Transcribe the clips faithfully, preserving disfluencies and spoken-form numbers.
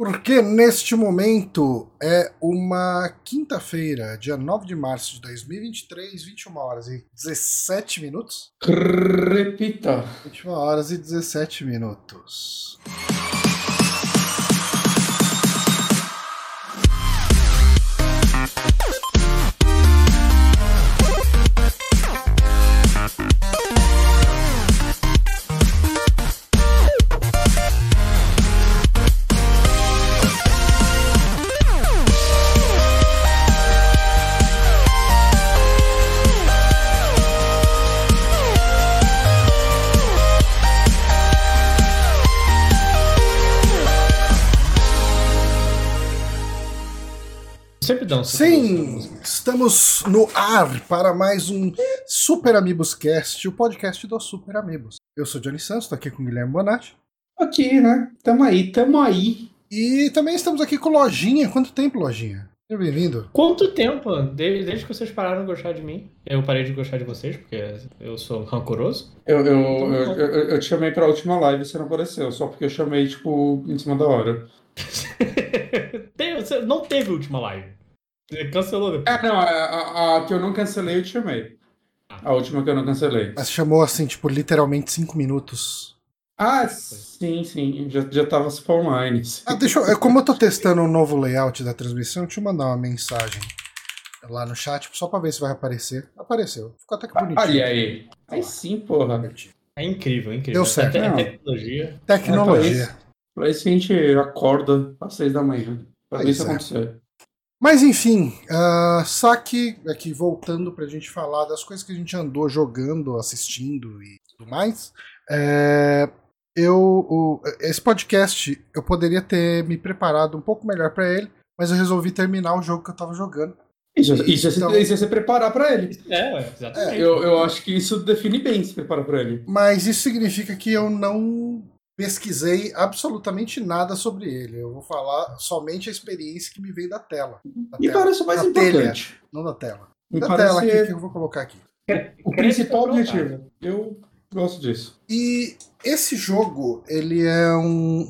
Porque neste momento é uma quinta-feira, dia nove de março de dois mil e vinte e três, vinte e uma horas e dezessete minutos. Repita. vinte e uma horas e dezessete minutos. Sim, estamos no ar para mais um Super Amigos Cast, o podcast do Super Amigos. Eu sou o Johnny Santos, estou aqui com o Guilherme Bonatti. Aqui, né? Tamo aí, tamo aí. E também estamos aqui com o Lojinha. Quanto tempo, Lojinha? Seja bem-vindo. Quanto tempo? Desde, desde que vocês pararam de gostar de mim. Eu parei de gostar de vocês, porque eu sou rancoroso. Eu, eu, eu, eu, eu te chamei para a última live e você não apareceu, só porque eu chamei, tipo, em cima da hora. Não teve última live. Cancelou depois. É, não, a, a, a que eu não cancelei eu te chamei. A última que eu não cancelei. Mas chamou assim, tipo, literalmente cinco minutos. Ah, sim, sim. Já, já tava super online. Ah, deixa eu, como eu tô testando um novo layout da transmissão, deixa eu mandar uma mensagem lá no chat, só pra ver se vai aparecer. Apareceu. Ficou até que bonitinho. Olha aí. Aí sim, porra. É incrível, é incrível. Deu certo. É, é tecnologia. Tecnologia. É, pra, isso, pra isso a gente acorda às seis da manhã. Pra ver isso acontecer. Mas enfim, uh, só que aqui voltando pra gente falar das coisas que a gente andou jogando, assistindo e tudo mais, é, eu, o, esse podcast eu poderia ter me preparado um pouco melhor pra ele, mas eu resolvi terminar o jogo que eu tava jogando. Isso, e, isso, então, isso é se preparar pra ele. É, exatamente. É, eu, eu acho que isso define bem se preparar pra ele. Mas isso significa que eu não pesquisei absolutamente nada sobre ele. Eu vou falar somente a experiência que me veio da tela. Da e tela. Parece o mais da importante. Telha, não da tela. Me da tela aqui, que eu vou colocar aqui. O principal objetivo. Eu gosto disso. E esse jogo, ele é um,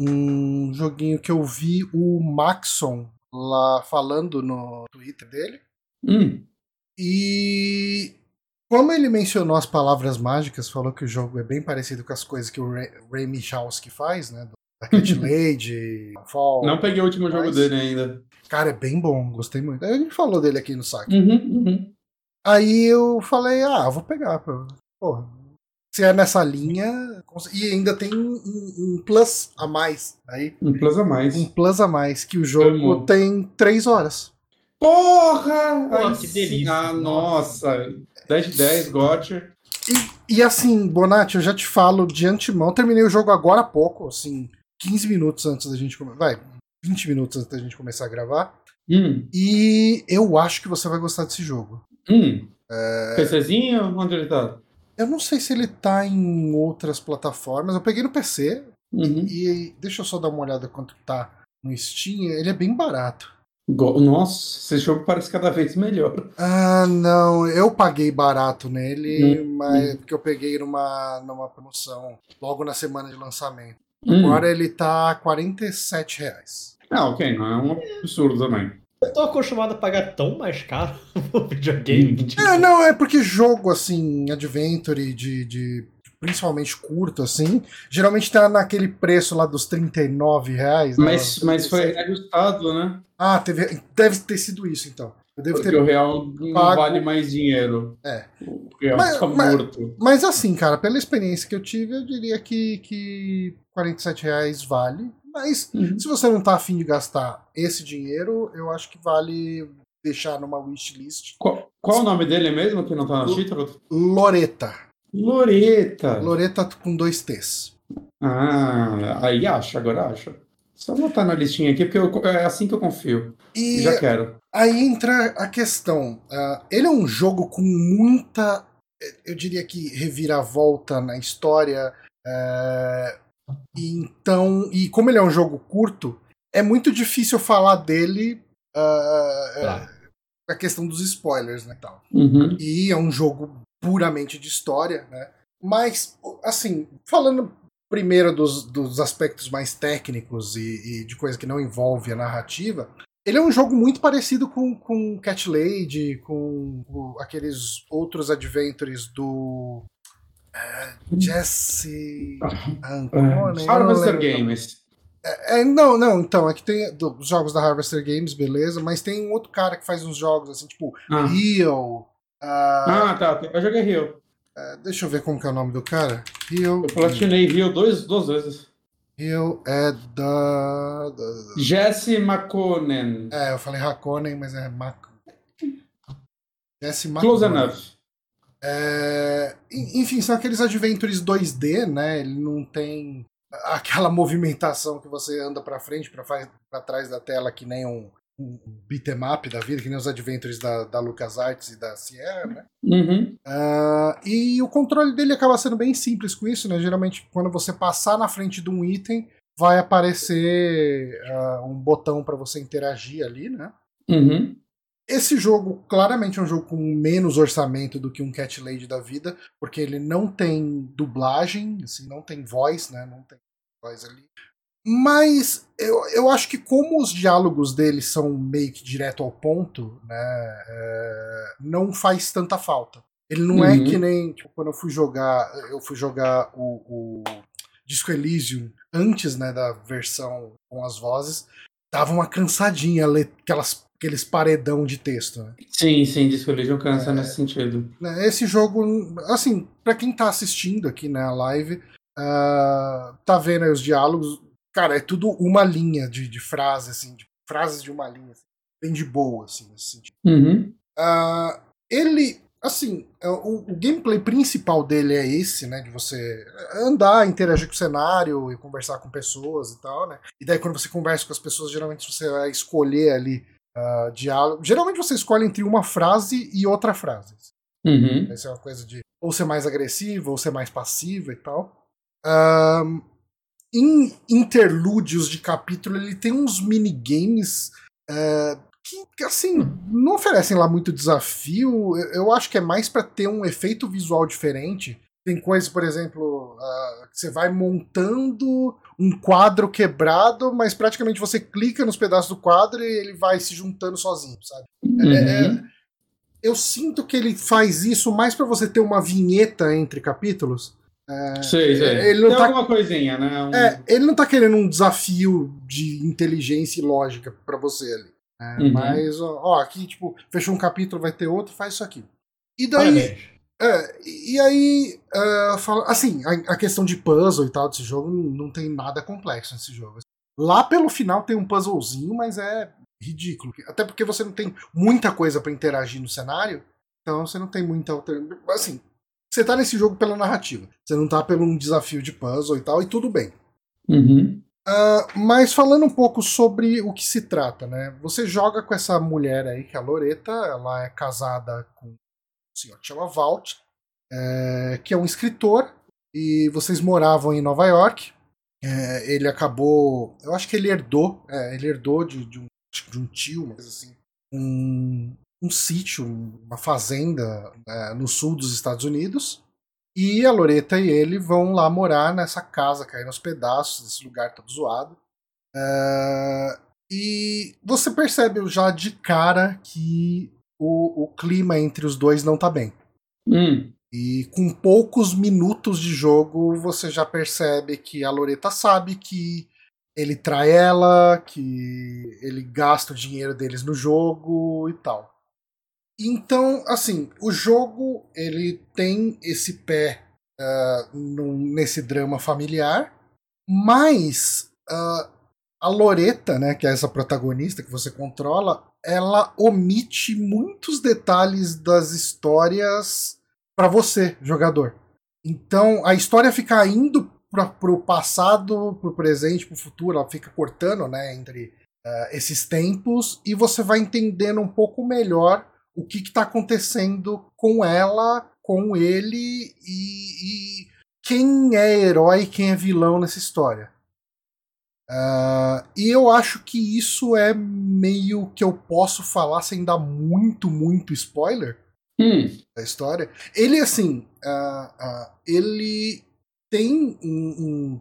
um joguinho que eu vi o Maxon lá falando no Twitter dele. Hum. E como ele mencionou as palavras mágicas, falou que o jogo é bem parecido com as coisas que o Ray, Ray Michalski faz, né? Da Cat Lady, Fall. Não peguei o último jogo dele ainda. Cara, é bem bom, gostei muito. A gente falou dele aqui no saque. Uhum, uhum. Aí eu falei, ah, vou pegar. Porra, se é nessa linha. E ainda tem um, um plus a mais. Aí, um plus a mais. Um plus a mais, que o jogo Amor. tem três horas. Porra! Porra, que delícia. Ah, nossa. dez de dez, gotcha. E, e assim, Bonatti, eu já te falo de antemão, terminei o jogo agora há pouco, assim, quinze minutos antes da gente começar, vai, vinte minutos antes da gente começar a gravar. Hum. E eu acho que você vai gostar desse jogo. Hum. É... PCzinho ou onde ele tá? Eu não sei se ele tá em outras plataformas, eu peguei no P C, uhum. e, e deixa eu só dar uma olhada quanto tá no Steam, ele é bem barato. Nossa, esse jogo parece cada vez melhor. Ah, não, eu paguei barato nele, hum, mas hum. porque eu peguei numa, numa promoção logo na semana de lançamento. Hum. Agora ele tá quarenta e sete reais. Ah, ok, não é um absurdo também. Eu tô acostumado a pagar tão mais caro o videogame. Que tipo... É, não, é porque jogo, assim, adventure de... de... principalmente curto, assim, geralmente tá naquele preço lá dos trinta e nove reais. Mas, né? Mas foi ajustado, né? Ah, teve, deve ter sido isso, então. Eu devo Porque ter o real não pago... vale mais dinheiro. É. O real mas, tá mas, morto. Mas assim, cara, pela experiência que eu tive, eu diria que, que quarenta e sete reais vale, mas uhum. se você não tá afim de gastar esse dinheiro, eu acho que vale deixar numa wishlist. Qual, qual o nome dele mesmo que não tá no título? Loreta. Loreta. Loreta com dois T's. Ah, aí acha, agora acha. Só botar na listinha aqui, porque eu, é assim que eu confio. E já quero. Aí entra a questão. Uh, ele é um jogo com muita, eu diria que reviravolta na história. Uh, e então, e como ele é um jogo curto, é muito difícil falar dele. Uh, ah. uh, a questão dos spoilers, né, tal. Uhum. E é um jogo puramente de história, né? Mas, assim, falando primeiro dos, dos aspectos mais técnicos e, e de coisa que não envolve a narrativa, ele é um jogo muito parecido com, com Cat Lady, com, com aqueles outros adventures do... Uh, Jesse... Ancone, Harvester Games. É, é, não, não, então, aqui tem os jogos da Harvester Games, beleza, mas tem um outro cara que faz uns jogos assim, tipo ah. Rio... Uh, ah, tá, eu joguei Rio. Uh, deixa eu ver como que é o nome do cara. Rio... Eu platinei Rio dois, duas vezes. Rio é da... da, da... Jesse Mäkinen. É, eu falei Hakonen, mas é Mac... Jesse Mäkinen. Close enough. É, enfim, são aqueles adventures dois D, né? Ele não tem aquela movimentação que você anda pra frente, pra, pra trás da tela, que nem um, um beat 'em up da vida, que nem os adventures da, da LucasArts e da Sierra, né? Uhum. Uh, e o controle dele acaba sendo bem simples com isso, né? Geralmente, quando você passar na frente de um item, vai aparecer uh, um botão pra você interagir ali, né? Uhum. Esse jogo, claramente, é um jogo com menos orçamento do que um Cat Lady da vida, porque ele não tem dublagem, assim, não tem voz, né? Não tem voz ali. Mas eu, eu acho que como os diálogos dele são meio que direto ao ponto, né? É, não faz tanta falta. Ele não uhum. é que nem, tipo, quando eu fui jogar, eu fui jogar o, o Disco Elysium antes, né, da versão com as vozes, dava uma cansadinha ler aquelas aqueles paredão de texto, né? Sim, sim, Disco Elysium cansa é, nesse sentido. Esse jogo, assim, pra quem tá assistindo aqui, né, a live, uh, tá vendo aí os diálogos, cara, é tudo uma linha de, de frase, assim, de, frases de uma linha, assim, bem de boa, assim, nesse sentido. Uhum. Uh, ele, assim, o, o gameplay principal dele é esse, né, de você andar, interagir com o cenário e conversar com pessoas e tal, né, e daí quando você conversa com as pessoas, geralmente você vai escolher ali Uh, diálogo. Geralmente você escolhe entre uma frase e outra frase. Uhum. Essa é uma coisa de ou ser mais agressiva, ou ser mais passiva e tal. Uh, em interlúdios de capítulo, ele tem uns minigames uh, que, assim, não oferecem lá muito desafio. Eu, eu acho que é mais pra ter um efeito visual diferente. Tem coisas, por exemplo, uh, que você vai montando um quadro quebrado, mas praticamente você clica nos pedaços do quadro e ele vai se juntando sozinho, sabe? Uhum. É, eu sinto que ele faz isso mais pra você ter uma vinheta entre capítulos. É, sei, sei. Ele não tem tá, alguma coisinha, né? Um... É, ele não tá querendo um desafio de inteligência e lógica pra você ali. É, uhum. Mas, ó, ó, aqui, tipo, fechou um capítulo, vai ter outro, faz isso aqui. E daí... Parabéns. É, e aí, uh, fala, assim, a, a questão de puzzle e tal desse jogo não, não tem nada complexo nesse jogo. Lá pelo final tem um puzzlezinho, mas é ridículo. Até porque você não tem muita coisa pra interagir no cenário, então você não tem muita alternativa. Assim, você tá nesse jogo pela narrativa, você não tá pelo um desafio de puzzle e tal, e tudo bem. Uhum. Uh, mas falando um pouco sobre o que se trata, né? Você joga com essa mulher aí, que é a Loreta, ela é casada com senhor que chama Walt, é, que é um escritor, e vocês moravam em Nova York. É, ele acabou, eu acho que ele herdou, é, ele herdou de, de, um, de um tio, mas assim, um, um sítio, uma fazenda, é, no sul dos Estados Unidos, e a Loreta e ele vão lá morar nessa casa, cair nos pedaços, desse lugar todo zoado. É, e você percebe já de cara que O, o clima entre os dois não tá bem. Hum. E com poucos minutos de jogo, você já percebe que a Loreta sabe que ele trai ela, que ele gasta o dinheiro deles no jogo e tal. Então, assim, o jogo, ele tem esse pé uh, num, nesse drama familiar, mas uh, a Loreta, né, que é essa protagonista que você controla, ela omite muitos detalhes das histórias para você, jogador. Então, a história fica indo pra, pro passado, pro presente, pro futuro, ela fica cortando, né, entre uh, esses tempos, e você vai entendendo um pouco melhor o que que tá acontecendo com ela, com ele, e, e quem é herói e quem é vilão nessa história. Uh, e eu acho que isso é meio que eu posso falar sem dar muito, muito spoiler hum. da história. Ele, assim, uh, uh, ele tem um, um,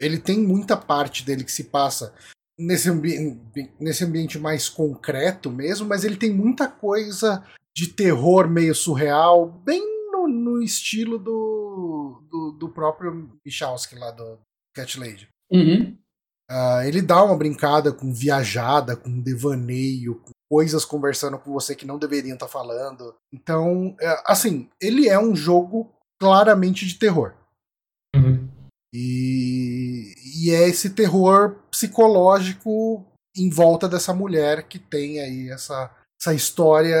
ele tem muita parte dele que se passa nesse, ambi- nesse ambiente mais concreto mesmo, mas ele tem muita coisa de terror meio surreal, bem no, no estilo do, do, do próprio Michalski lá do Cat Lady. Uhum. Uh, ele dá uma brincada com viajada, com devaneio, com coisas conversando com você que não deveriam estar tá falando. Então, é, assim, ele é um jogo claramente de terror. Uhum. E, e é esse terror psicológico em volta dessa mulher que tem aí essa, essa história,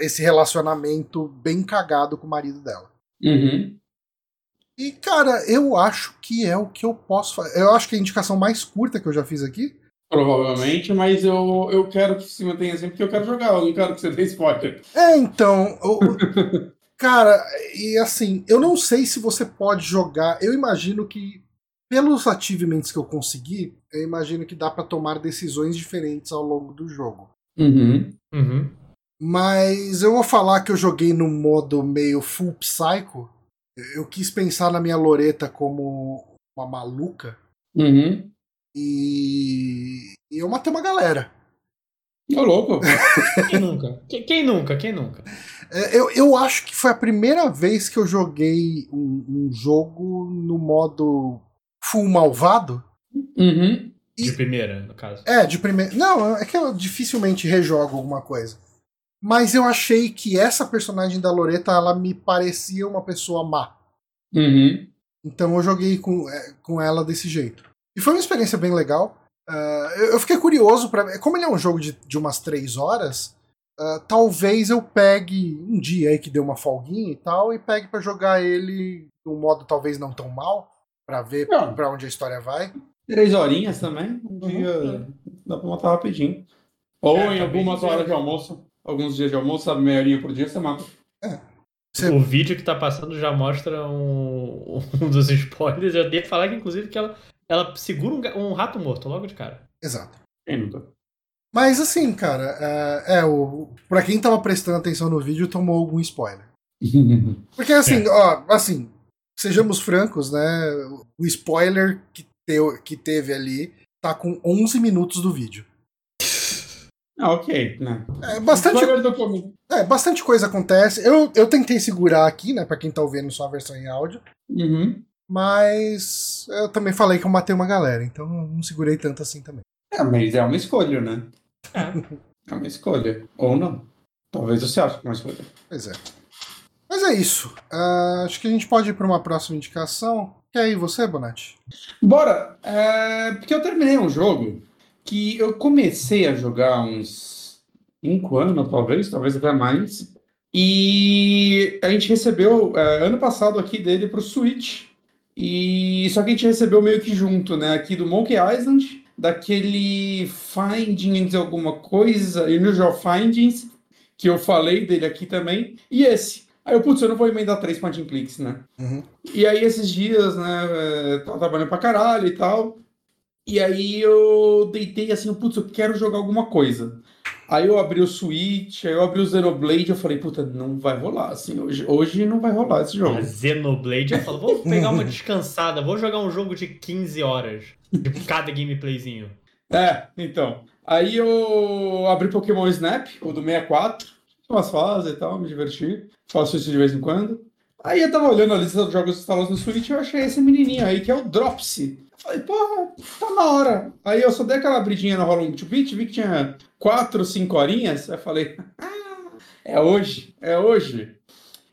esse relacionamento bem cagado com o marido dela. Uhum. E, cara, eu acho que é o que eu posso fazer. Eu acho que é a indicação mais curta que eu já fiz aqui. Provavelmente, mas eu, eu quero que se mantenha assim, porque eu quero jogar, eu não quero que você dê spoiler. É, então... Eu, cara, e assim, eu não sei se você pode jogar... Eu imagino que, pelos achievements que eu consegui, eu imagino que dá pra tomar decisões diferentes ao longo do jogo. Uhum, uhum. Mas eu vou falar que eu joguei no modo meio full psycho. Eu quis pensar na minha Loreta como uma maluca. Uhum. E... e eu matei uma galera. Tô louco. Quem nunca? Quem, quem nunca? Quem nunca? É, eu, eu acho que foi a primeira vez que eu joguei um, um jogo no modo full malvado. Uhum. E... de primeira, no caso. É, de primeira. Não, é que eu dificilmente rejogo alguma coisa. Mas eu achei que essa personagem da Loreta, ela me parecia uma pessoa má. Uhum. Então eu joguei com, com ela desse jeito. E foi uma experiência bem legal. Uh, eu, eu fiquei curioso pra... Como ele é um jogo de, de umas três horas, uh, talvez eu pegue um dia aí que deu uma folguinha e tal, e pegue pra jogar ele de um modo talvez não tão mal, pra ver não. pra onde a história vai. Três horinhas também. Um dia dá pra matar rapidinho. Ou é, em algumas horas de almoço. Alguns dias de almoço, sabe, meia horinha por dia, você mata. É. Você... O vídeo que tá passando já mostra um, um dos spoilers. Eu devo falar que, inclusive, que ela, ela segura um, um rato morto logo de cara. Exato. Quem não. Mas, assim, cara, é, é, o, pra quem tava prestando atenção no vídeo, tomou algum spoiler. Porque, assim, é. ó, assim, sejamos francos, né, o spoiler que, teu, que teve ali tá com onze minutos do vídeo. Ah, ok. Né? É, bastante, é, bastante coisa acontece. Eu, eu tentei segurar aqui, né? Pra quem tá ouvindo só a versão em áudio. Uhum. Mas eu também falei que eu matei uma galera, então não segurei tanto assim também. É, mas é uma escolha, né? É uma escolha. Ou não. Talvez você ache que é uma escolha. Pois é. Mas é isso. Uh, acho que a gente pode ir pra uma próxima indicação. E aí, você, Bonatti? Bora! É, porque eu terminei um jogo... que eu comecei a jogar uns cinco anos, talvez, talvez até mais. E a gente recebeu, é, ano passado aqui dele pro Switch. E só que a gente recebeu meio que junto, né? Aqui do Monkey Island, daquele Findings alguma coisa, Unusual Findings, que eu falei dele aqui também. E esse. Aí eu, putz, eu não vou emendar três point and clicks, né? Uhum. E aí esses dias, né, tava trabalhando pra caralho e tal... E aí eu deitei assim, putz, eu quero jogar alguma coisa. Aí eu abri o Switch, aí eu abri o Xenoblade, eu falei, puta, não vai rolar, assim, hoje, hoje não vai rolar esse jogo. A Xenoblade, eu falo, vou pegar uma descansada, vou jogar um jogo de quinze horas, de cada gameplayzinho. É, então, aí eu abri Pokémon Snap, o do sessenta e quatro, umas fases e tal, me diverti, faço isso de vez em quando. Aí eu tava olhando a lista dos jogos instalados no Switch e eu achei esse menininho aí, que é o Dropsy. Falei, porra, tá na hora. Aí eu só dei aquela abridinha no Rolling to Beat, vi que tinha quatro, cinco horinhas. Aí eu falei, ah, é hoje, é hoje.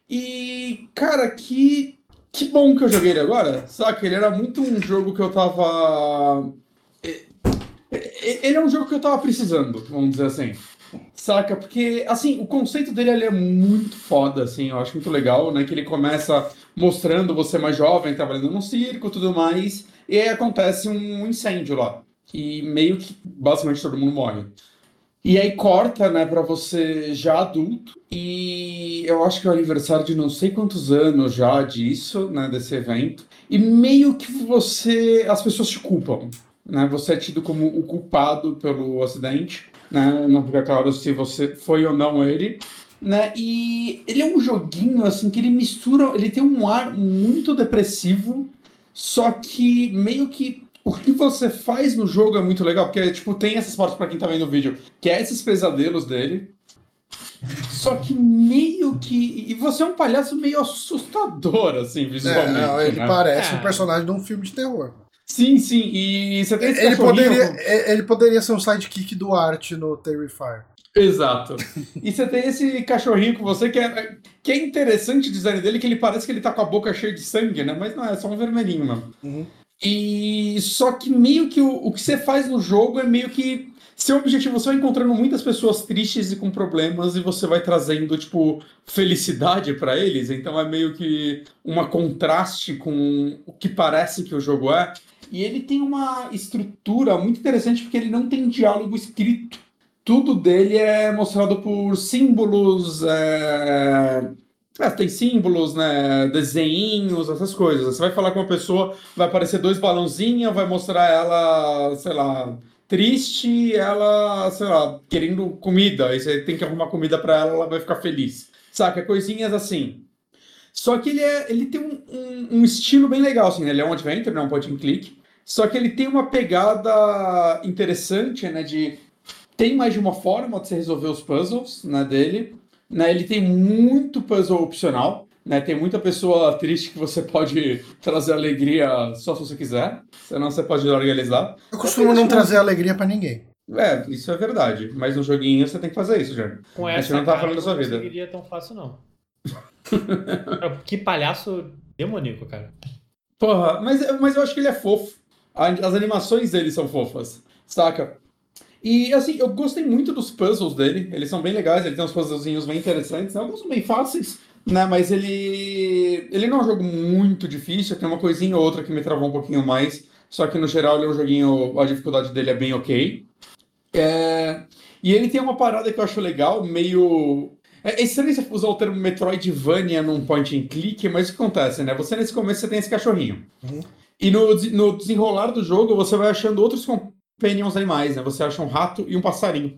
E, cara, que, que bom que eu joguei ele agora. Saca, ele era muito um jogo que eu tava... Ele é um jogo que eu tava precisando, vamos dizer assim. Saca? Porque, assim, o conceito dele ele é muito foda, assim, eu acho muito legal, né? Que ele começa mostrando você mais jovem, trabalhando num circo e tudo mais, e aí acontece um incêndio lá, e meio que, basicamente, todo mundo morre. E aí corta, né, pra você já adulto, e eu acho que é o aniversário de não sei quantos anos já disso, né, desse evento, e meio que você... as pessoas te culpam, né? Você é tido como o culpado pelo acidente, né? Não fica claro se você foi ou não ele, né? E ele é um joguinho assim que ele mistura, ele tem um ar muito depressivo, Só que meio que o que você faz no jogo é muito legal, porque tipo, tem essas partes pra quem tá vendo o vídeo, que é esses pesadelos dele. Só que meio que... E você é um palhaço meio assustador, assim, visualmente. É, ele né? parece é. um personagem de um filme de terror. Sim, sim. E você tem esse ele poderia com... Ele poderia ser um sidekick do Art no Terrifier. Exato. E você tem esse cachorrinho com você, que é, que é interessante o design dele, que ele parece que ele tá com a boca cheia de sangue, né? Mas não, é só um vermelhinho, mano. Uhum. E só que meio que o, o que você faz no jogo é meio que... Seu objetivo, você vai encontrando muitas pessoas tristes e com problemas e você vai trazendo, tipo, felicidade pra eles. Então é meio que uma contraste com o que parece que o jogo é. E ele tem uma estrutura muito interessante porque ele não tem diálogo escrito. Tudo dele é mostrado por símbolos, é... É, tem símbolos, né, desenhinhos, essas coisas. Você vai falar com uma pessoa, vai aparecer dois balãozinhos, vai mostrar ela, sei lá... triste, ela, sei lá, querendo comida, aí você tem que arrumar comida pra ela, ela vai ficar feliz, saca? Coisinhas assim. Só que ele, é, ele tem um, um, um estilo bem legal, assim, né? Ele é um adventure, né? Um point and click, só que ele tem uma pegada interessante, né, de... Tem mais de uma forma de você resolver os puzzles, né, dele, né? Ele tem muito puzzle opcional, né? Tem muita pessoa triste que você pode trazer alegria só se você quiser. Senão você pode organizar. Eu costumo não trazer alegria pra ninguém. É, isso é verdade. Mas no joguinho você tem que fazer isso, Jorge. Com essa não tá falando da sua vida. Não conseguiria tão fácil, não. Que palhaço demoníaco, cara. Porra, mas, mas eu acho que ele é fofo. As animações dele são fofas, saca? E, assim, eu gostei muito dos puzzles dele. Eles são bem legais, ele tem uns puzzlezinhos bem interessantes. Alguns são bem fáceis. Né, mas ele, ele não é um jogo muito difícil, tem uma coisinha ou outra que me travou um pouquinho mais, só que no geral ele é um joguinho, a dificuldade dele é bem ok. É, e ele tem uma parada que eu acho legal, meio... É estranho você usar o termo Metroidvania num point and click, mas o que acontece, né? Você nesse começo você tem esse cachorrinho, uhum. E no, no desenrolar do jogo você vai achando outros companions animais, né? Você acha um rato e um passarinho.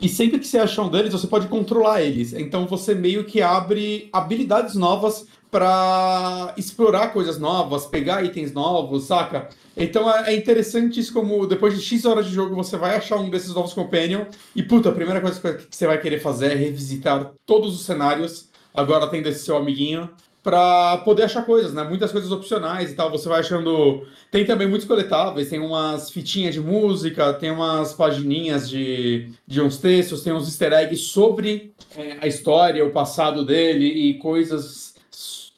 E sempre que você achar um deles, você pode controlar eles. Então você meio que abre habilidades novas pra explorar coisas novas, pegar itens novos, saca? Então é interessante isso, como depois de X horas de jogo você vai achar um desses novos companions e, puta, a primeira coisa que você vai querer fazer é revisitar todos os cenários, agora tendo esse seu amiguinho, pra poder achar coisas, né? Muitas coisas opcionais e tal, você vai achando... Tem também muitos coletáveis, tem umas fitinhas de música, tem umas pagininhas de, de uns textos, tem uns easter eggs sobre é, a história, o passado dele e coisas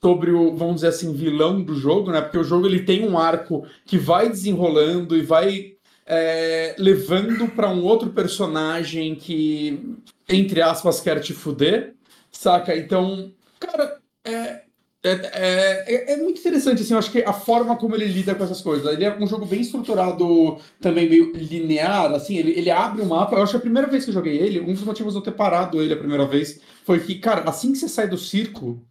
sobre o, vamos dizer assim, vilão do jogo, né? Porque o jogo ele tem um arco que vai desenrolando e vai é, levando pra um outro personagem que, entre aspas, quer te fuder, saca? Então, cara, é... É, é, é muito interessante, assim, eu acho que a forma como ele lida com essas coisas. Ele é um jogo bem estruturado, também meio linear, assim, ele, ele abre o mapa. Eu acho que a primeira vez que eu joguei ele, um dos motivos de eu ter parado ele a primeira vez, foi que, cara, assim que você sai do circo,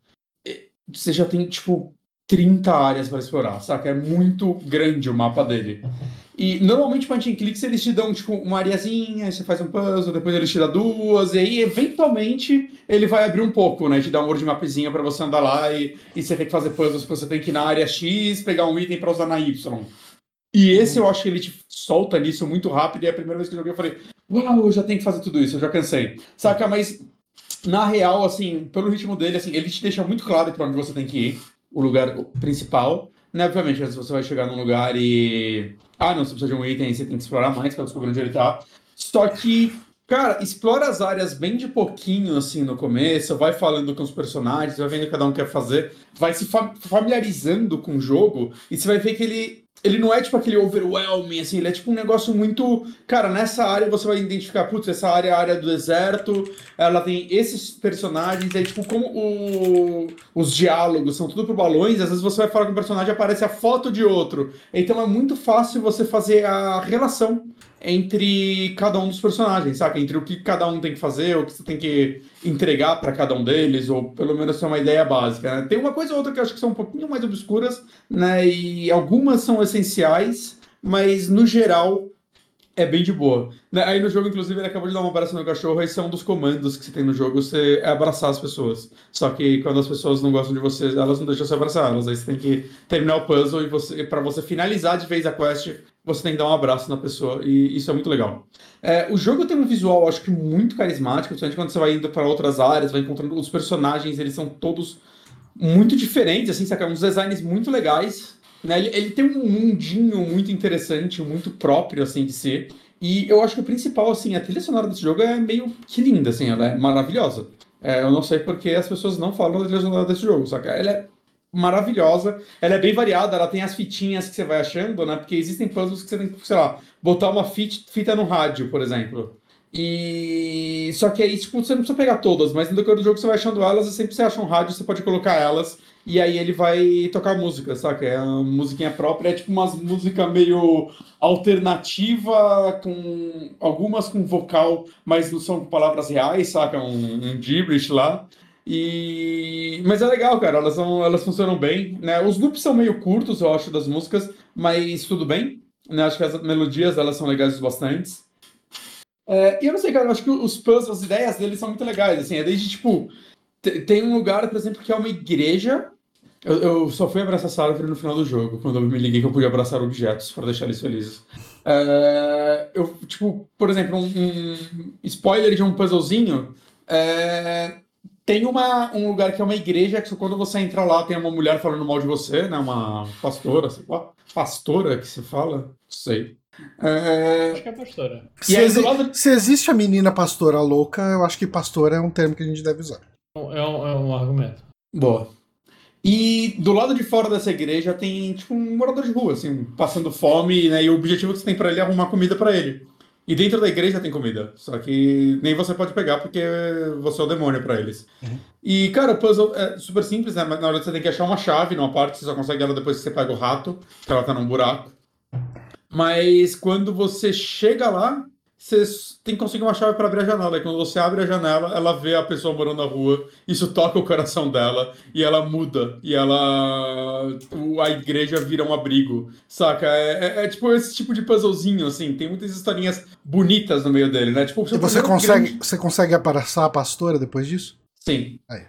você já tem, tipo, trinta áreas pra explorar, saca? É muito grande o mapa dele. E normalmente point and clicks eles te dão tipo uma areazinha, você faz um puzzle, depois eles te dão duas, e aí eventualmente ele vai abrir um pouco, né? Te dá um world mapzinha pra você andar lá e, e você tem que fazer puzzles, você tem que ir na área X, pegar um item pra usar na Y. E esse eu acho que ele te solta nisso muito rápido, e a primeira vez que eu joguei eu falei, uau, eu já tenho que fazer tudo isso, eu já cansei. Saca? Mas na real, assim, pelo ritmo dele, assim, ele te deixa muito claro pra onde você tem que ir, o lugar principal. Né? Obviamente, se você vai chegar num lugar e... Ah, não, você precisa de um item, você tem que explorar mais pra descobrir onde ele tá. Só que, cara, explora as áreas bem de pouquinho, assim, no começo. Vai falando com os personagens, vai vendo o que cada um quer fazer. Vai se fa- familiarizando com o jogo. E você vai ver que ele, ele não é, tipo, aquele overwhelming, assim. Ele é, tipo, um negócio muito... Cara, nessa área você vai identificar, putz, essa área é a área do deserto. Ela tem esses personagens. E aí, tipo, como o... os diálogos são tudo por balões, às vezes você vai falar com um personagem e aparece a foto de outro. Então é muito fácil você fazer a relação entre cada um dos personagens, saca? Entre o que cada um tem que fazer, o que você tem que entregar pra cada um deles, ou pelo menos é uma ideia básica, né? Tem uma coisa ou outra que eu acho que são um pouquinho mais obscuras, né? E algumas são essenciais, mas no geral É bem de boa. Aí no jogo, inclusive, ele acabou de dar um abraço no cachorro. Esse é um dos comandos que você tem no jogo, você é abraçar as pessoas. Só que quando as pessoas não gostam de você, elas não deixam você abraçar elas. Aí você tem que terminar o puzzle e você, pra você finalizar de vez a quest, você tem que dar um abraço na pessoa. E isso é muito legal. É, o jogo tem um visual, acho que muito carismático. Principalmente quando você vai indo pra outras áreas, vai encontrando os personagens, eles são todos muito diferentes, assim, saca? Uns designs muito legais. Né? Ele, ele tem um mundinho muito interessante, muito próprio, assim, de ser. E eu acho que o principal, assim, a trilha sonora desse jogo é meio que linda, assim, ela é maravilhosa. É, eu não sei porque as pessoas não falam da trilha sonora desse jogo, saca? Ela é maravilhosa, ela é bem variada, ela tem as fitinhas que você vai achando, né? Porque existem puzzles que você tem que, sei lá, botar uma fit, fita no rádio, por exemplo. E... Só que aí, tipo, você não precisa pegar todas, mas no decorrer do jogo você vai achando elas e sempre você acha um rádio, você pode colocar elas... E aí ele vai tocar música, saca? É uma musiquinha própria, é tipo umas músicas meio alternativa, com algumas com vocal, mas não são palavras reais, saca? Um, um gibberish lá. E... Mas é legal, cara, elas, são, elas funcionam bem, né? Os loops são meio curtos, eu acho, das músicas, mas tudo bem, né? Acho que as melodias, elas são legais bastante. É, e eu não sei, cara, eu acho que os puzzles, as ideias deles são muito legais, assim, é desde, tipo... Tem um lugar, por exemplo, que é uma igreja. Eu, eu só fui abraçar essa árvore no final do jogo, quando eu me liguei que eu podia abraçar objetos para deixar eles felizes. É, eu, tipo, por exemplo, um, um spoiler de um puzzlezinho. É, tem uma, um lugar que é uma igreja, que quando você entra lá tem uma mulher falando mal de você, né? Uma pastora, sei lá. Pastora que se fala? Não sei. É... Acho que é pastora. Se, exi... lado... se existe a menina pastora louca, eu acho que pastora é um termo que a gente deve usar. É um, é um argumento. Boa. E do lado de fora dessa igreja tem, tipo, um morador de rua, assim, passando fome, né? E o objetivo que você tem pra ele é arrumar comida pra ele. E dentro da igreja tem comida. Só que nem você pode pegar porque você é o demônio pra eles. Uhum. E, cara, o puzzle é super simples, né? Mas na hora você tem que achar uma chave numa parte, você só consegue ela depois que você pega o rato, que ela tá num buraco. Mas quando você chega lá... Você tem que conseguir uma chave para abrir a janela. E quando você abre a janela, ela vê a pessoa morando na rua. Isso toca o coração dela. E ela muda. E ela... A igreja vira um abrigo. Saca? É, é, é tipo esse tipo de puzzlezinho, assim. Tem muitas historinhas bonitas no meio dele, né? Tipo, você e você consegue, grande... você consegue abraçar a pastora depois disso? Sim. Aí.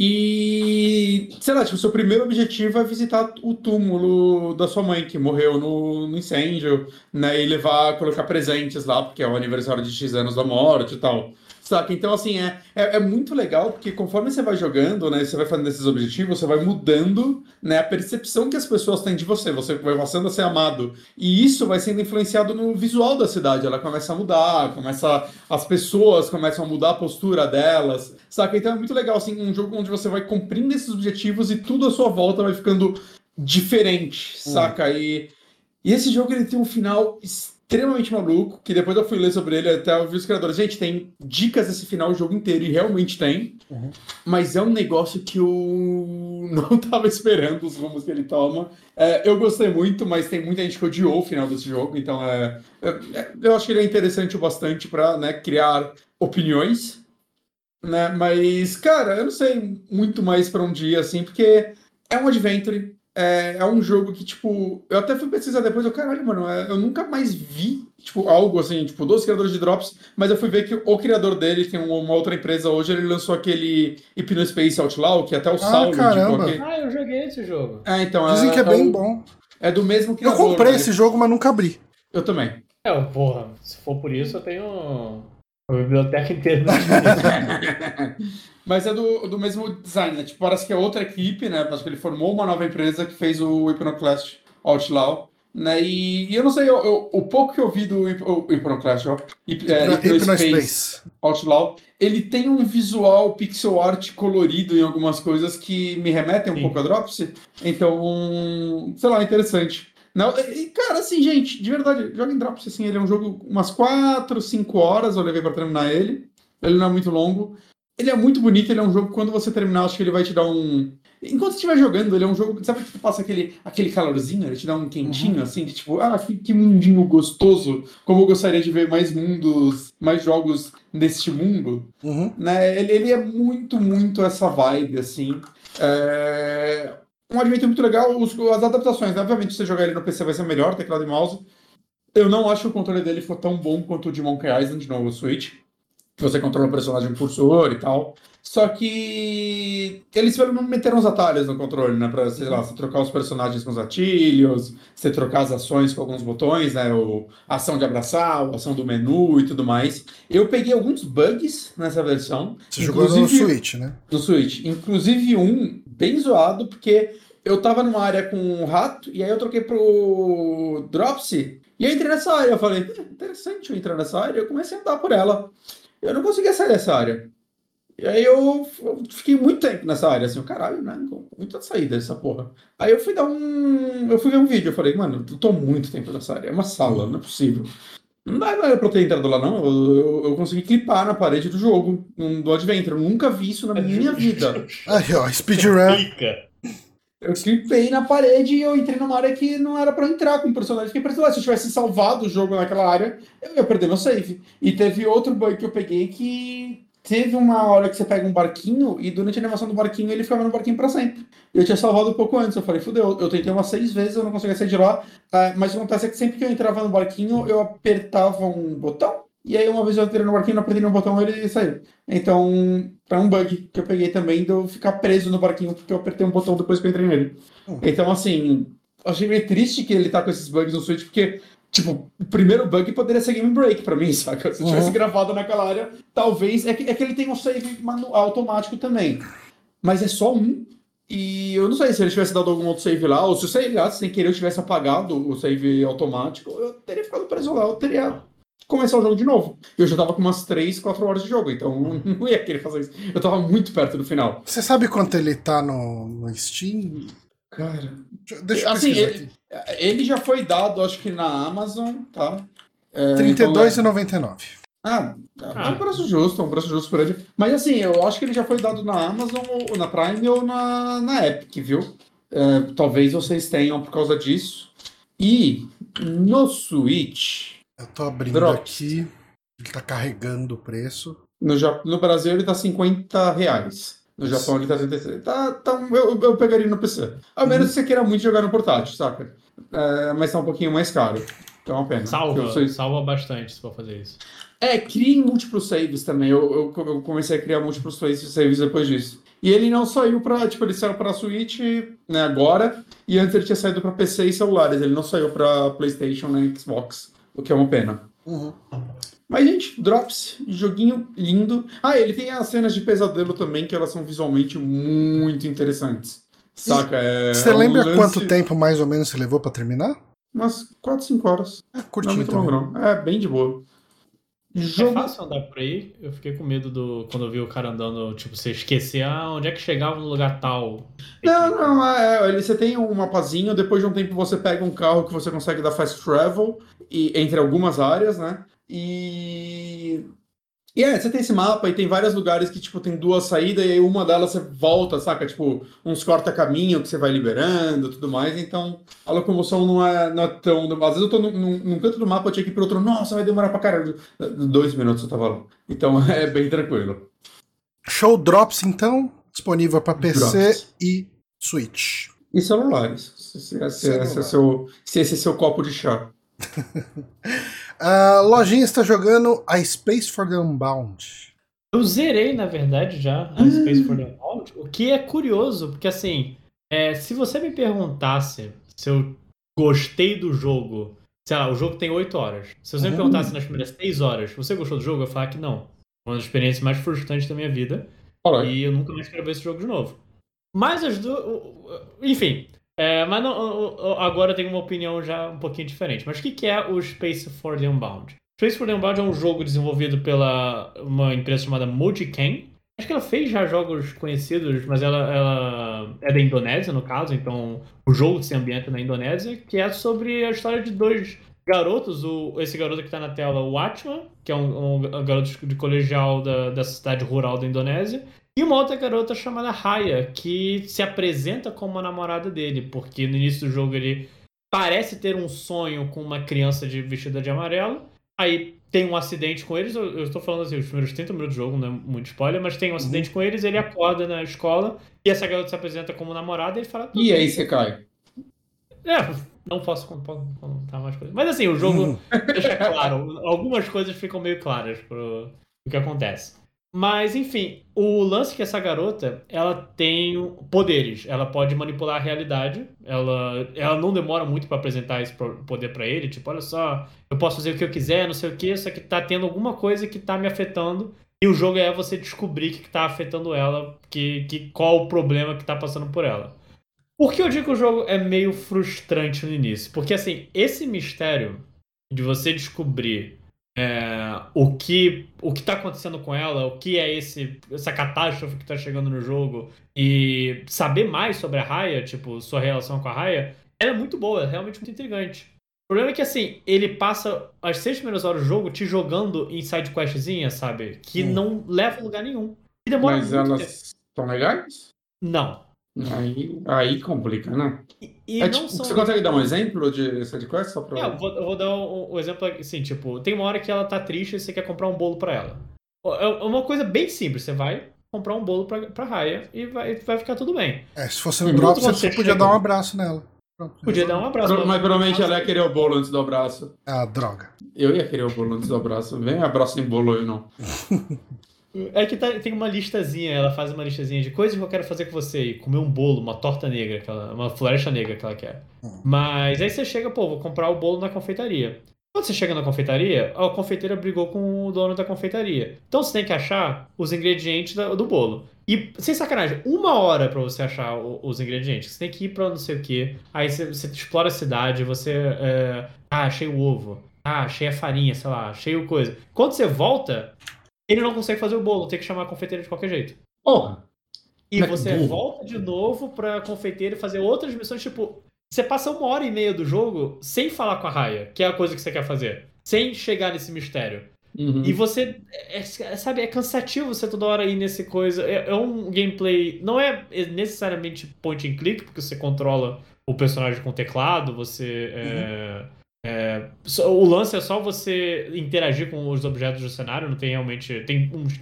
E... Sei lá, tipo, seu primeiro objetivo é visitar o túmulo da sua mãe, que morreu no, no incêndio, né? E levar, colocar presentes lá, porque é o aniversário de X anos da morte e tal. Saca? Então, assim, é, é, é muito legal, porque conforme você vai jogando, né? Você vai fazendo esses objetivos, você vai mudando, né? A percepção que as pessoas têm de você. Você vai passando a ser amado. E isso vai sendo influenciado no visual da cidade. Ela começa a mudar, começa... As pessoas começam a mudar a postura delas... Saca? Então é muito legal, assim, um jogo onde você vai cumprindo esses objetivos e tudo à sua volta vai ficando diferente, hum. saca? E, e esse jogo, ele tem um final extremamente maluco, que depois eu fui ler sobre ele, até eu vi os criadores. Gente, tem dicas desse final o jogo inteiro, e realmente tem, uhum. mas é um negócio que eu não tava esperando os rumos que ele toma. É, eu gostei muito, mas tem muita gente que odiou o final desse jogo, então é, é, eu acho que ele é interessante o bastante pra, né, criar opiniões. Né? Mas, cara, eu não sei muito mais pra um dia, assim, porque é um adventure, é, é um jogo que, tipo, eu até fui pesquisar depois, eu, caralho, mano, eu nunca mais vi, tipo, algo assim, tipo, dos criadores de Drops, mas eu fui ver que o criador dele tem uma outra empresa hoje, ele lançou aquele Hypnospace Outlaw, que até o ah, Saulo... Caramba. Tipo, aqui... Ah, eu joguei esse jogo. É, então... Dizem é, que é, é bem o... bom. É do mesmo criador. Eu comprei, né, esse jogo, mas nunca abri. Eu também. É, porra, se for por isso, eu tenho... A biblioteca inteira. Mas é do, do mesmo design, né? Tipo, parece que é outra equipe, né? Parece que ele formou uma nova empresa que fez o Hypnoclast Outlaw, né? E, e eu não sei, eu, eu, o pouco que eu vi do Hypnoclast Hypnospace Outlaw, ele tem um visual pixel art colorido em algumas coisas que me remetem um Sim. pouco a Dropsy. Então, um, sei lá, interessante. Não, e, cara, assim, gente, de verdade, joga em Dropsy, assim, ele é um jogo umas quatro, cinco horas, eu levei pra terminar ele, ele não é muito longo, ele é muito bonito, ele é um jogo que quando você terminar, acho que ele vai te dar um... Enquanto você estiver jogando, ele é um jogo, sabe que tu passa aquele, aquele calorzinho, ele te dá um quentinho, uhum. assim, de tipo, ah, que, que mundinho gostoso, como eu gostaria de ver mais mundos, mais jogos neste mundo, uhum. né, ele, ele é muito, muito essa vibe, assim, é... Um advento muito legal, os, as adaptações, né? Obviamente, se você jogar ele no P C vai ser melhor, teclado e mouse. Eu não acho que o controle dele ficou tão bom quanto o de Monkey Island no Switch, que você controla o personagem cursor e tal. Só que eles meteram uns atalhos no controle, né? Pra, sei lá, você trocar os personagens com os gatilhos, você trocar as ações com alguns botões, né? O, a ação de abraçar, a ação do menu e tudo mais. Eu peguei alguns bugs nessa versão. Você jogou no Switch, né? No Switch. Inclusive um bem zoado, porque eu tava numa área com um rato e aí eu troquei pro Dropsy. E eu entrei nessa área, eu falei, interessante eu entrar nessa área, eu comecei a andar por ela. Eu não conseguia sair dessa área. E aí eu, eu fiquei muito tempo nessa área, assim, caralho, né? Muita saída dessa porra. Aí eu fui dar um... Eu fui ver um vídeo, eu falei, mano, eu tô muito tempo nessa área, é uma sala, não é possível. Não dá pra eu ter entrado lá, não. Eu, eu, eu consegui clipar na parede do jogo, do Adventure. Eu nunca vi isso na minha vida. Aí, ó, speedrun. Eu clipei na parede e eu entrei numa área que não era pra eu entrar com o personagem. Fiquei pensando, se eu tivesse salvado o jogo naquela área, eu ia perder meu save. E teve outro bug que eu peguei que teve uma hora que você pega um barquinho e durante a animação do barquinho ele ficava no barquinho pra sempre. Eu tinha salvado um pouco antes, eu falei, fudeu, eu tentei umas seis vezes, eu não conseguia sair de lá. Mas o que acontece é que sempre que eu entrava no barquinho, eu apertava um botão. E aí uma vez eu entrei no barquinho, não apertei no botão, ele saiu. Então, é um bug que eu peguei também de eu ficar preso no barquinho, porque eu apertei um botão depois que eu entrei nele. Hum. Então, assim, achei meio triste que ele tá com esses bugs no Switch, porque, tipo, o primeiro bug poderia ser Game Break pra mim, saca? Se eu tivesse uhum. gravado naquela área, talvez... É que, é que ele tem um save manual, automático também, mas é só um. E eu não sei se ele tivesse dado algum outro save lá, ou se eu sei lá, sem querer eu tivesse apagado o save automático, eu teria ficado preso lá, eu teria... começar o jogo de novo. Eu já tava com umas três, quatro horas de jogo, então não ia querer fazer isso. Eu tava muito perto do final. Você sabe quanto ele tá no, no Steam? Cara... Deixa eu assim, ele, ele já foi dado, acho que na Amazon, tá? É, trinta e dois reais e noventa e nove centavos. Então, ah, ah, é um preço justo, é um preço justo por ele. Mas assim, eu acho que ele já foi dado na Amazon, ou na Prime, ou na, na Epic, viu? É, talvez vocês tenham por causa disso. E no Switch... Eu tô abrindo Drops. Aqui, ele tá carregando o preço. No, no Brasil ele tá cinquenta reais. No Japão ele tá trinta e três. Tá, tá, eu, eu pegaria no P C. Ao menos uhum. que você queira muito jogar no portátil, saca? É, mas tá um pouquinho mais caro. Então é uma pena. Salva, sou... salva bastante se for fazer isso. É, crie múltiplos saves também. Eu, eu, eu comecei a criar múltiplos saves depois disso. E ele não saiu pra... Tipo, ele saiu pra Switch, né, agora. E antes ele tinha saído pra P C e celulares. Ele não saiu pra PlayStation, né, Xbox. O que é uma pena. Uhum. Mas, gente, Drops, joguinho lindo. Ah, ele tem as cenas de pesadelo também, que elas são visualmente muito interessantes. Saca? É, você é um lembra lance... quanto tempo, mais ou menos, você levou pra terminar? Umas quatro, cinco horas. É curtinho também. É, bem de boa. Jogo... É fácil andar por aí. Eu fiquei com medo do quando eu vi o cara andando, tipo, você esquecer, ah, onde é que chegava no lugar tal. Não, não, é, é, você tem um mapazinho, depois de um tempo você pega um carro que você consegue dar fast travel e, entre algumas áreas, né? E... E é, você tem esse mapa e tem vários lugares que, tipo, tem duas saídas e aí uma delas você volta, saca? Tipo, uns corta-caminho que você vai liberando e tudo mais. Então, a locomoção não é, não é tão... Às vezes eu tô num, num, num canto do mapa, eu tinha que ir pro outro. Nossa, vai demorar pra caralho. Dois minutos eu tava lá. Então, é bem tranquilo. Show Drops, então. Disponível pra P C Drops. E Switch. E celulares. Se, se, se, Celular. se, é seu, se esse é seu copo de chá. A lojinha está jogando A Space for the Unbound. Eu zerei, na verdade, já A Space for the Unbound, o que é curioso, porque assim, é, se você me perguntasse se eu gostei do jogo, sei lá, o jogo tem oito horas. Se você me perguntasse nas primeiras seis horas, você gostou do jogo? Eu ia falar que não. Foi uma das experiências mais frustrantes da minha vida. Olá. E eu nunca mais quero ver esse jogo de novo. Mas as duas... Enfim... É, mas não, agora eu tenho uma opinião já um pouquinho diferente. Mas o que é o Space for the Unbound? Space for the Unbound é um jogo desenvolvido pela uma empresa chamada Mojiken. Acho que ela fez já jogos conhecidos, mas ela, ela é da Indonésia, no caso. Então, o jogo se ambienta na Indonésia, que é sobre a história de dois garotos. O, esse garoto que está na tela, o Atman, que é um, um garoto de colegial da, da cidade rural da Indonésia. E uma outra garota chamada Raya, que se apresenta como a namorada dele, porque no início do jogo ele parece ter um sonho com uma criança de, vestida de amarelo, aí tem um acidente com eles, eu estou falando assim, os primeiros trinta minutos do jogo, não é muito spoiler, mas tem um acidente uhum. com eles, ele acorda na escola, e essa garota se apresenta como namorada, e ele fala... E aí você cai. É, Não posso contar mais coisas. Mas assim, o jogo deixa claro. Algumas coisas ficam meio claras pro o que acontece. Mas, enfim, o lance é que essa garota, ela tem poderes. Ela pode manipular a realidade. Ela, ela não demora muito pra apresentar esse poder pra ele. Tipo, olha só, eu posso fazer o que eu quiser, não sei o que. Só que tá tendo alguma coisa que tá me afetando. E o jogo é você descobrir que tá afetando ela. Que, que, qual o problema que tá passando por ela. Por que eu digo que o jogo é meio frustrante no início? Porque, assim, esse mistério de você descobrir... É, o que o que tá acontecendo com ela, o que é esse, essa catástrofe que tá chegando no jogo, e saber mais sobre a Raya, tipo, sua relação com a Raya, ela é muito boa, é realmente muito intrigante. O problema é que, assim, ele passa as seis primeiras horas do jogo te jogando em sidequestzinha, sabe? Que hum. não leva a lugar nenhum. E demora Mas muito elas tempo. São legais? Não. Aí, aí complica, né? E, e é, tipo, você consegue dar um exemplo de sidequest? Só pra... é, eu, vou, eu vou dar um, um exemplo assim, tipo, tem uma hora que ela tá triste e você quer comprar um bolo pra ela. É uma coisa bem simples, você vai comprar um bolo pra, pra Raya e vai, vai ficar tudo bem. É, se fosse um drop, você, você podia dar um abraço nela. Podia dar um abraço. Mas, mas provavelmente ela ia querer o bolo antes do abraço. Ah, droga. Eu ia querer o bolo antes do abraço. Vem abraço em bolo eu não. É que tá, tem uma listazinha, ela faz uma listazinha de coisas que eu quero fazer com você e comer um bolo, uma torta negra, que ela, uma floresta negra que ela quer. Mas aí você chega, pô, vou comprar o bolo na confeitaria. Quando você chega na confeitaria, a confeiteira brigou com o dono da confeitaria. Então você tem que achar os ingredientes da, do bolo. E, sem sacanagem, uma hora pra você achar o, os ingredientes. Você tem que ir pra não sei o quê, aí você, você explora a cidade, você... É, ah, achei o ovo. Ah, achei a farinha, sei lá, achei o coisa. Quando você volta... Ele não consegue fazer o bolo, tem que chamar a confeiteira de qualquer jeito. Porra! E você volta de novo pra confeiteira e fazer outras missões, tipo... Você passa uma hora e meia do jogo sem falar com a Raya, que é a coisa que você quer fazer. Sem chegar nesse mistério. Uhum. E você... É, sabe, é cansativo você toda hora ir nesse coisa... É, é um gameplay... Não é necessariamente point and click, porque você controla o personagem com o teclado, você... É... Uhum. É, o lance é só você interagir com os objetos do cenário, não tem realmente... Tem uns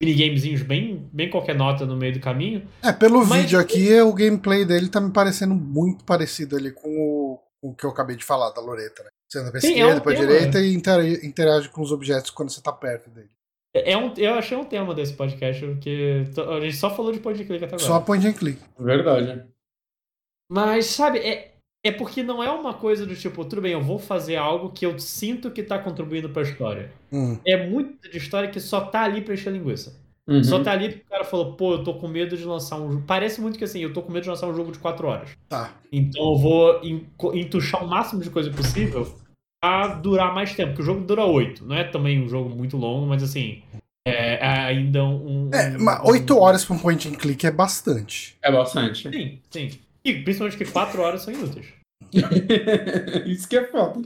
minigamezinhos bem, bem qualquer nota no meio do caminho. É, pelo mas... vídeo aqui, o gameplay dele tá me parecendo muito parecido ali com o, o que eu acabei de falar, da Loreta, né? Você anda pra Sim, esquerda, é um pra tema. direita e interage, interage com os objetos quando você tá perto dele. É um, eu achei um tema desse podcast, porque a gente só falou de point and click até agora. Só point and click. Verdade. Mas, sabe... É... É porque não é uma coisa do tipo, tudo bem, eu vou fazer algo que eu sinto que tá contribuindo pra história. Uhum. É muito de história que só tá ali pra encher linguiça. Uhum. Só tá ali porque o cara falou, pô, eu tô com medo de lançar um jogo. Parece muito que assim, eu tô com medo de lançar um jogo de quatro horas. Tá. Então eu vou entuchar o máximo de coisa possível pra durar mais tempo, porque o jogo dura oito. Não é também um jogo muito longo, mas assim, é ainda um... É, mas oito horas pra um point and click é bastante. É bastante. Sim, sim. E principalmente que quatro horas são inúteis. Isso que é foda.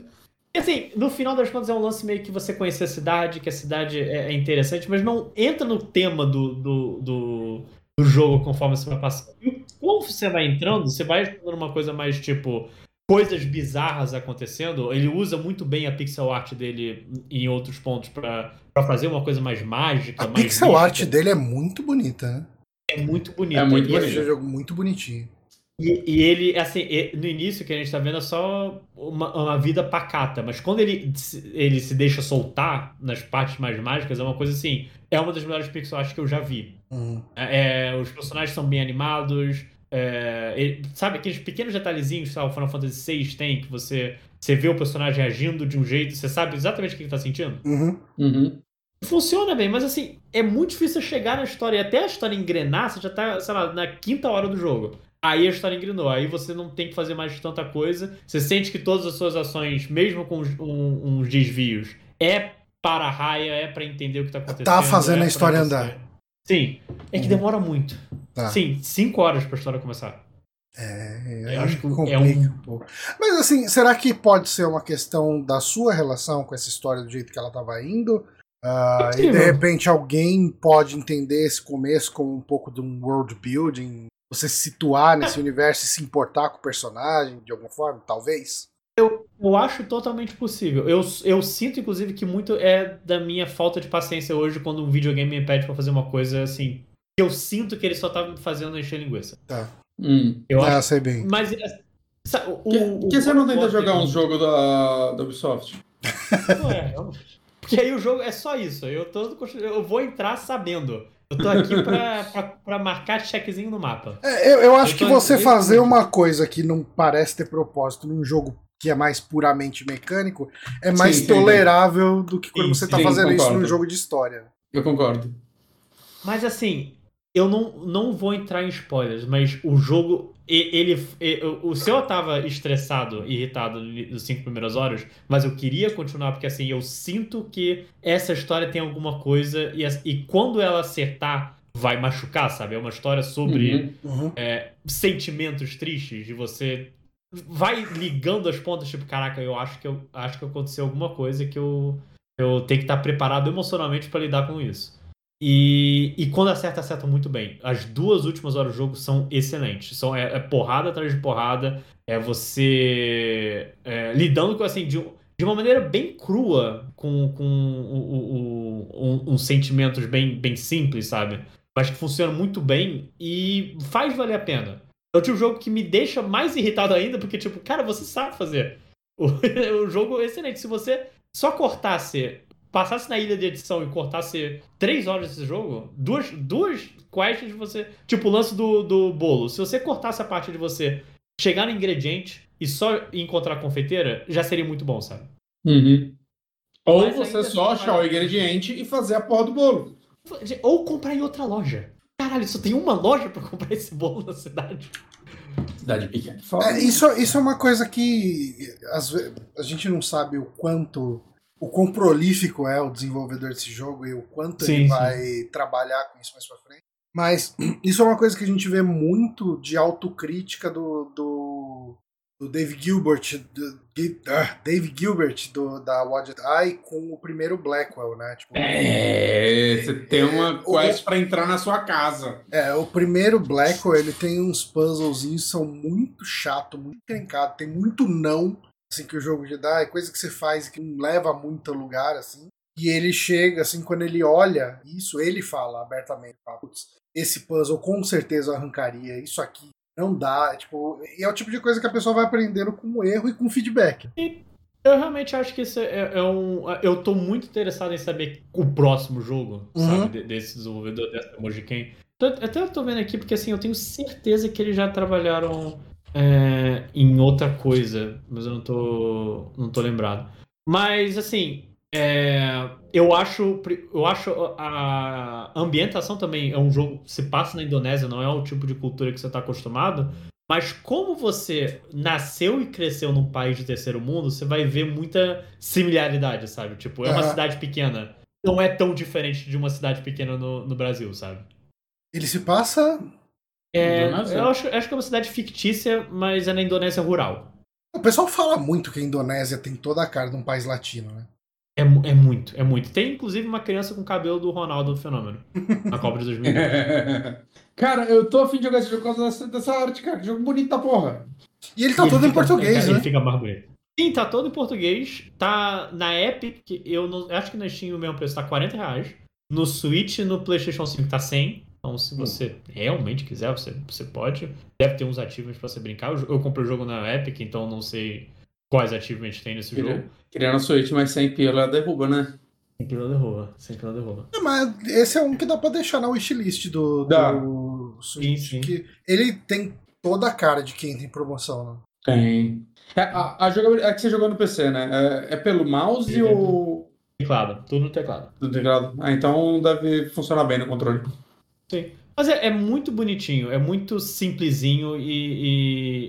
E assim, no final das contas é um lance meio que você conhecer a cidade, que a cidade é interessante, mas não entra no tema do, do, do, do jogo conforme você vai passando. E quando você vai entrando, você vai fazendo uma coisa mais tipo, coisas bizarras acontecendo. Ele usa muito bem a pixel art dele em outros pontos pra, pra fazer uma coisa mais mágica. A mais pixel mística. Art dele é muito bonita, né? É muito bonita. É muito bonito. Esse jogo é muito bonitinho. E, e ele, assim, no início que a gente tá vendo é só uma, uma vida pacata, mas quando ele, ele se deixa soltar nas partes mais mágicas, é uma coisa assim, é uma das melhores pixel art que eu já vi. Uhum. É, os personagens são bem animados, é, ele, sabe, aqueles pequenos detalhezinhos que o Final Fantasy seis tem, que você, você vê o personagem agindo de um jeito, você sabe exatamente o que ele tá sentindo? Uhum, uhum. Funciona bem, mas assim, é muito difícil chegar na história, e até a história engrenar, você já tá, sei lá, na quinta hora do jogo. Aí a história engrenou, aí você não tem que fazer mais tanta coisa, você sente que todas as suas ações, mesmo com uns, um, uns desvios, é para a Raya, é para entender o que tá acontecendo. Tá fazendo é a história andar. Sim, é que demora muito. Tá. Sim, cinco horas para a história começar. É, eu acho que é um pouco. Mas assim, será que pode ser uma questão da sua relação com essa história do jeito que ela tava indo? Uh, é e de repente alguém pode entender esse começo como um pouco de um world building? Você se situar nesse universo e se importar com o personagem de alguma forma, talvez? Eu, eu acho totalmente possível. Eu, eu sinto, inclusive, que muito é da minha falta de paciência hoje quando um videogame me pede pra fazer uma coisa assim. Eu sinto que ele só tá me fazendo encher linguiça. Tá. Hum. Eu ah, acho... sei bem. Mas Por que você não tenta jogar um jogo da, da Ubisoft? Não é, eu... Porque aí o jogo é só isso. Eu, tô, eu vou entrar sabendo. Eu tô aqui pra, pra, pra marcar checkzinho no mapa. É, eu, eu acho eu que você fazer uma coisa que não parece ter propósito num jogo que é mais puramente mecânico é mais sim, tolerável sim, do que quando sim, você tá sim, fazendo concordo. Isso num jogo de história. Eu concordo. Mas assim, eu não, não vou entrar em spoilers, mas o jogo... Ele, ele, o seu eu tava estressado, irritado nos cinco primeiras horas, mas eu queria continuar porque assim, eu sinto que essa história tem alguma coisa e, e quando ela acertar, vai machucar, sabe? É uma história sobre uhum, uhum. É, sentimentos tristes de você vai ligando as pontas, tipo, caraca, eu acho que, eu, acho que aconteceu alguma coisa que eu, eu tenho que estar preparado emocionalmente pra lidar com isso. E, e quando acerta, acerta muito bem. As duas últimas horas do jogo são excelentes. São, é, é porrada atrás de porrada. É você é, lidando com assim, de, de uma maneira bem crua com, com o, o, o, um, uns sentimentos bem, bem simples, sabe? Mas que funciona muito bem e faz valer a pena. É o tipo de jogo que me deixa mais irritado ainda, porque, tipo, cara, você sabe fazer. O, o jogo é excelente. Se você só cortasse... passasse na ilha de edição e cortasse três horas desse jogo, duas, duas quests de você... Tipo o lance do, do bolo. Se você cortasse a parte de você chegar no ingrediente e só encontrar a confeiteira, já seria muito bom, sabe? Uhum. Ou mas você só achar vai... o ingrediente e fazer a porra do bolo. Ou comprar em outra loja. Caralho, só tem uma loja pra comprar esse bolo na cidade. Cidade pequena. É, isso, isso é uma coisa que às vezes, a gente não sabe o quanto... o quão prolífico é o desenvolvedor desse jogo e o quanto sim, ele vai sim. trabalhar com isso mais pra frente. Mas isso é uma coisa que a gente vê muito de autocrítica do, do, do Dave Gilbert, do, Dave Gilbert do, da Project Triangle com o primeiro Blackwell, né? Tipo, é, você tem uma quest é, pra entrar na sua casa. É, o primeiro Blackwell, ele tem uns puzzlezinhos que são muito chato, muito encrencados, tem muito não. Assim, que o jogo te dá, é coisa que você faz que não leva a muito lugar, assim, e ele chega, assim, quando ele olha isso, ele fala abertamente, fala, putz, esse puzzle com certeza eu arrancaria, isso aqui não dá, tipo, e é o tipo de coisa que a pessoa vai aprendendo com o erro e com feedback. Eu realmente acho que isso é, é um... Eu tô muito interessado em saber o próximo jogo, uhum. sabe, desse desenvolvedor, dessa Mojiken. Até eu tô vendo aqui, porque assim, eu tenho certeza que eles já trabalharam... É, em outra coisa, mas eu não tô, não tô lembrado. Mas, assim, é, eu acho, eu acho a ambientação também é um jogo que se passa na Indonésia, não é o tipo de cultura que você tá acostumado, mas como você nasceu e cresceu num país de terceiro mundo, você vai ver muita similaridade, sabe? Tipo, é uma uhum. cidade pequena, não é tão diferente de uma cidade pequena no, no Brasil, sabe? Ele se passa... É, eu acho, acho que é uma cidade fictícia, mas é na Indonésia rural. O pessoal fala muito que a Indonésia tem toda a cara de um país latino, né? É, é muito, é muito. Tem, inclusive, uma criança com o cabelo do Ronaldo do Fenômeno, na Copa de dois mil e dois. É. Cara, eu tô afim de jogar esse jogo por causa dessa arte, cara. Jogo bonito da porra. E ele tá e todo ele em fica, português, ele né? Ele fica mais bonito. Sim, tá todo em português. Tá na Epic, eu não, acho que na Steam o mesmo preço tá quarenta reais. No Switch, no PlayStation cinco tá cem. Então, se você hum. realmente quiser, você, você pode. Deve ter uns achievements pra você brincar. Eu, eu comprei o jogo na Epic, então não sei quais achievements tem nesse queria, jogo. Queria na Switch, mas sem pila derruba, né? Sem pila derruba, sem pila derruba. É, mas esse é um que dá pra deixar na wishlist do, do Switch. Sim, sim. Que ele tem toda a cara de quem tem promoção, né? Tem. É, a, a jogabilidade, é que você jogou no P C, né? É, é pelo mouse sim, ou... Teclado, tudo no teclado. Tudo no teclado. Ah, então deve funcionar bem no controle. Sim, mas é, é muito bonitinho, é muito simplesinho e,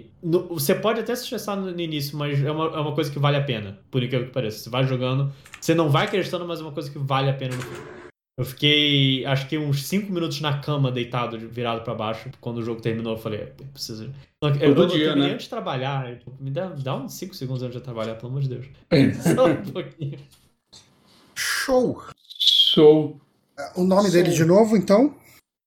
e no, você pode até se estressar no, no início, mas é uma, é uma coisa que vale a pena, por incrível que pareça. Você vai jogando, você não vai acreditando, mas é uma coisa que vale a pena. Eu fiquei, acho que uns cinco minutos na cama, deitado, virado pra baixo, quando o jogo terminou, eu falei, eu preciso... Eu, eu, eu dia, terminei né? antes de trabalhar, eu, me dá, dá uns cinco segundos antes de trabalhar, pelo amor de Deus. Só um pouquinho. Show! Show! O nome Show. Dele de novo, então?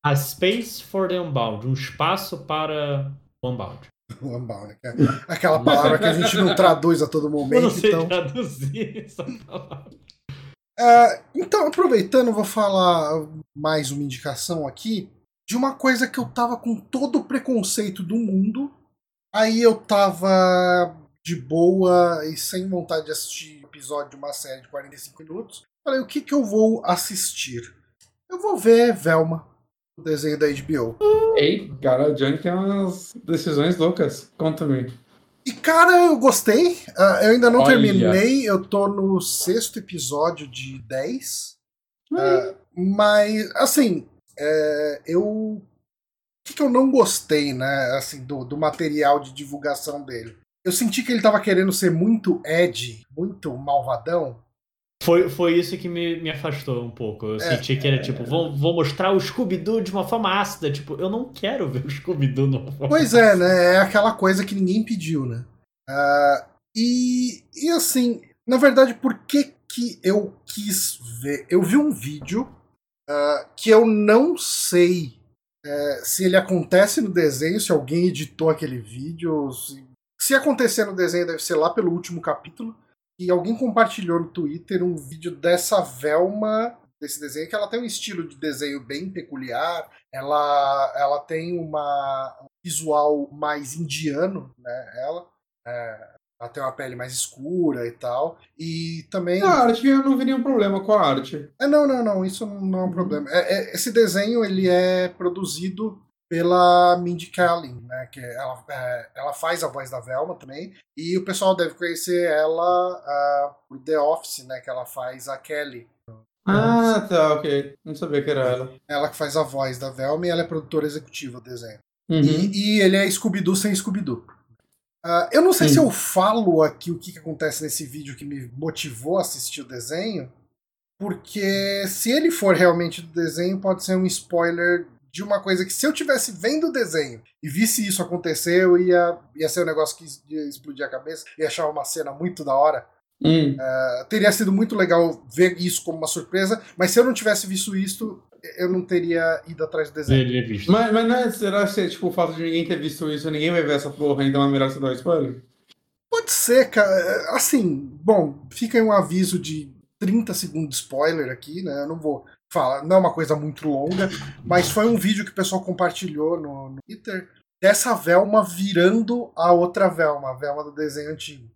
A Space for the Unbound, um espaço para o Unbound. O Unbound, é aquela palavra que a gente não traduz a todo momento. Eu não sei então... traduzir essa palavra. Uh, então, aproveitando, vou falar mais uma indicação aqui de uma coisa que eu tava com todo o preconceito do mundo Aí eu tava de boa e sem vontade de assistir episódio de uma série de quarenta e cinco minutos. Falei, o que que eu vou assistir? Eu vou ver Velma, o desenho da H B O. Ei, cara, o Johnny tem umas decisões loucas. Conta-me. E, cara, eu gostei. Uh, eu ainda não Olha. terminei. Eu tô no sexto episódio de dez. Uh, mas, assim, é, eu... O que que eu não gostei, né, assim, do, do material de divulgação dele? Eu senti que ele tava querendo ser muito edgy, muito malvadão. Foi, foi isso que me, me afastou um pouco. Eu é, senti que era tipo, é, vou, vou mostrar o Scooby-Doo de uma forma ácida. Tipo, eu não quero ver o Scooby-Doo numa forma Pois é, né? É aquela coisa que ninguém pediu, né? Uh, e, e assim, na verdade, por que que eu quis ver? Eu vi um vídeo uh, que eu não sei uh, se ele acontece no desenho, se alguém editou aquele vídeo. Se, se acontecer no desenho, deve ser lá pelo último capítulo. E alguém compartilhou no Twitter um vídeo dessa Velma, desse desenho, que ela tem um estilo de desenho bem peculiar, ela, ela tem uma, um visual mais indiano, né, ela, é, ela tem uma pele mais escura e tal, e também... A arte, eu não vi nenhum problema com a arte. É, não, não, não, isso não é um problema. É, é, esse desenho, ele é produzido pela Mindy Kaling, né, que ela, é, ela faz a voz da Velma também, e o pessoal deve conhecer ela por uh, The Office, né, que ela faz a Kelly. Ah, tá, ok. Não sabia que era ela. Ela que faz a voz da Velma e ela é produtora executiva do desenho. Uhum. E, e ele é Scooby-Doo sem Scooby-Doo. Uh, eu não sei Sim. se eu falo aqui o que, que acontece nesse vídeo que me motivou a assistir o desenho, porque se ele for realmente do desenho, pode ser um spoiler de uma coisa que, se eu tivesse vendo o desenho e visse isso acontecer, eu ia, ia ser um negócio que ia explodir a cabeça e achar uma cena muito da hora. Hum. Uh, teria sido muito legal ver isso como uma surpresa, mas se eu não tivesse visto isso, eu não teria ido atrás do desenho. Visto. Mas, mas não é, será que tipo, o fato de ninguém ter visto isso, ninguém vai ver essa porra, então é melhor você dar um spoiler? Pode ser, cara. Assim, bom, fica aí um aviso de trinta segundos de spoiler aqui, né? Eu não vou... Fala, não é uma coisa muito longa, mas foi um vídeo que o pessoal compartilhou no, no Twitter dessa Velma virando a outra Velma, a Velma do desenho antigo.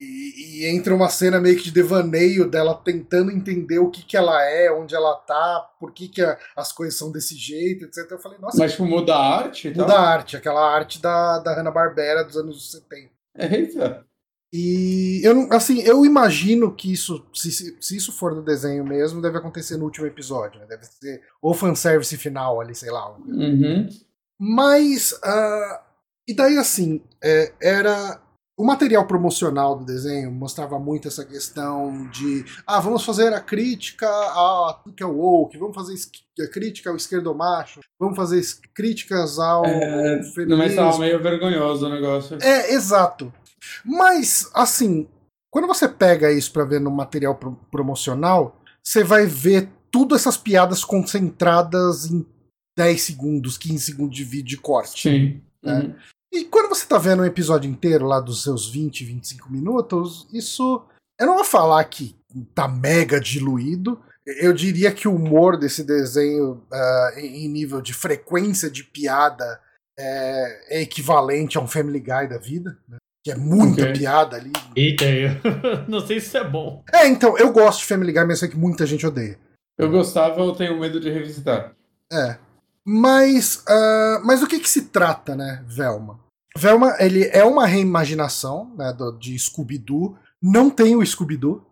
E, e entra uma cena meio que de devaneio dela tentando entender o que que ela é, onde ela tá, por que que a, as coisas são desse jeito, etcétera. Eu falei, nossa... Mas tipo, muda a arte? Muda a arte, aquela arte da, da Hanna-Barbera dos anos setenta. Eita! E eu, assim, eu imagino que isso, se, se isso for do desenho mesmo, deve acontecer no último episódio, né? Deve ser o fanservice final ali, sei lá. Uhum. Mas, uh, e daí assim, é, era o material promocional do desenho mostrava muito essa questão de, ah, vamos fazer a crítica a tudo que é woke, vamos fazer a crítica ao esquerdomacho, vamos fazer críticas ao é, feminismo. Mas tava meio vergonhoso o negócio. É, exato. Mas, assim, quando você pega isso pra ver no material pro- promocional, você vai ver todas essas piadas concentradas em dez segundos, quinze segundos de vídeo de corte. Sim. Né? Uhum. E quando você tá vendo um episódio inteiro lá dos seus vinte, vinte e cinco minutos, isso... Eu não vou falar que tá mega diluído. Eu diria que o humor desse desenho uh, em nível de frequência de piada é, é equivalente a um Family Guy da vida, né? Que é muita okay. piada ali. Eita, eu não sei se isso é bom. É, então, eu gosto de Family Guy, mas sei que muita gente odeia. Eu gostava, eu tenho medo de revisitar. É. Mas, uh, mas do que que se trata, né, Velma? Velma, ele é uma reimaginação, né, do, de Scooby-Doo. Não tem o Scooby-Doo.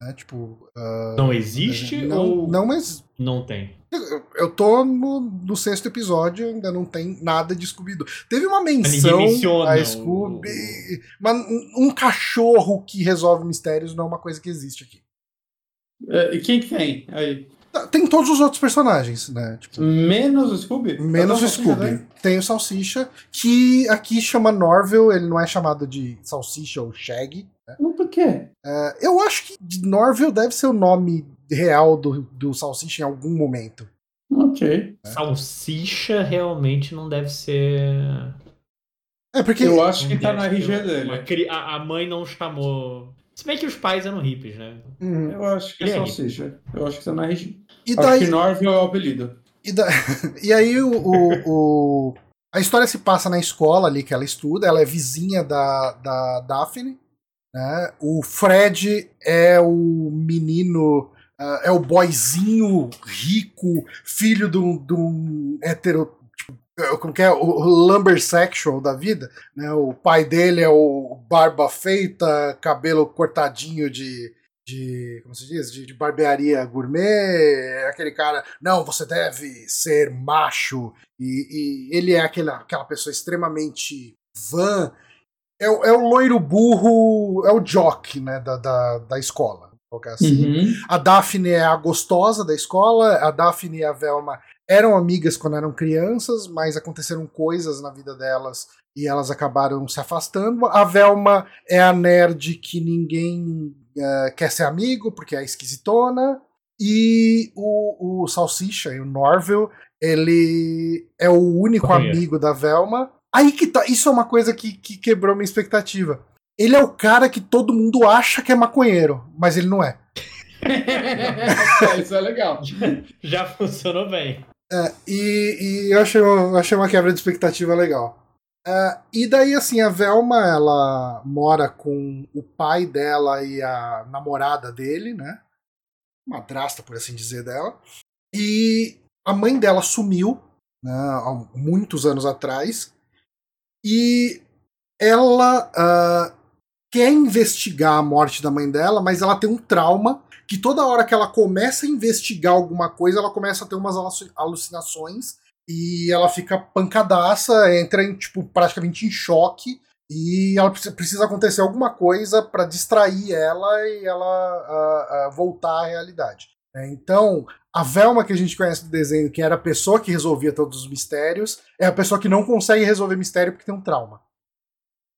Né, tipo, uh, não existe não, ou... Não, mas... Não tem. Eu, eu tô no, no sexto episódio, ainda não tem nada de Scooby-Doo. Teve uma menção a Scooby... O... Mas um, um cachorro que resolve mistérios não é uma coisa que existe aqui. É, e quem que tem aí? Tem todos os outros personagens, né? Tipo, menos o Scooby? Menos o Scooby. Tem o Salsicha, que aqui chama Norville, ele não é chamado de Salsicha ou Shaggy. Né? Por quê? Uh, eu acho que Norville deve ser o nome real do, do Salsicha em algum momento. Ok. É. Salsicha realmente não deve ser... É, porque... Eu acho que tá na R G dele. A, a mãe não chamou... Se bem que os pais eram hippies, né? Hum. Eu acho que é Salsicha. Eu acho que tá na R G. Daí... Acho que Norville é o apelido. E, da... e aí o... o, o... A história se passa na escola ali que ela estuda, ela é vizinha da, da Daphne, né? O Fred é o menino, uh, é o boyzinho rico, filho de um hetero... Como que é? O lumbersexual da vida, né? O pai dele é o barba feita, cabelo cortadinho de... de como se diz, de, de barbearia gourmet, aquele cara, não, você deve ser macho, e, e ele é aquela, aquela pessoa extremamente vã, é, é o loiro burro, é o jock, né, da, da, da escola, assim. Uhum. A Daphne é a gostosa da escola, a Daphne e a Velma eram amigas quando eram crianças, mas aconteceram coisas na vida delas e elas acabaram se afastando. A Velma é a nerd que ninguém uh, quer ser amigo, porque é esquisitona. E o, o Salsicha, o Norville, ele é o único Bahia. amigo da Velma. Aí que tá, isso é uma coisa que, que quebrou minha expectativa. Ele é o cara que todo mundo acha que é maconheiro, mas ele não é. Isso é legal. Já funcionou bem. É, e, e eu achei, eu achei uma quebra de expectativa legal. Uh, e daí, assim, a Velma, ela mora com o pai dela e a namorada dele, né? Madrasta, por assim dizer, dela. E a mãe dela sumiu, né, há muitos anos atrás. E ela uh, quer investigar a morte da mãe dela, mas ela tem um trauma que toda hora que ela começa a investigar alguma coisa, ela começa a ter umas alucinações. E ela fica pancadaça, entra em, tipo, praticamente em choque, e ela precisa acontecer alguma coisa para distrair ela e ela uh, uh, voltar à realidade. É, então, a Velma que a gente conhece do desenho, que era a pessoa que resolvia todos os mistérios, é a pessoa que não consegue resolver mistério porque tem um trauma.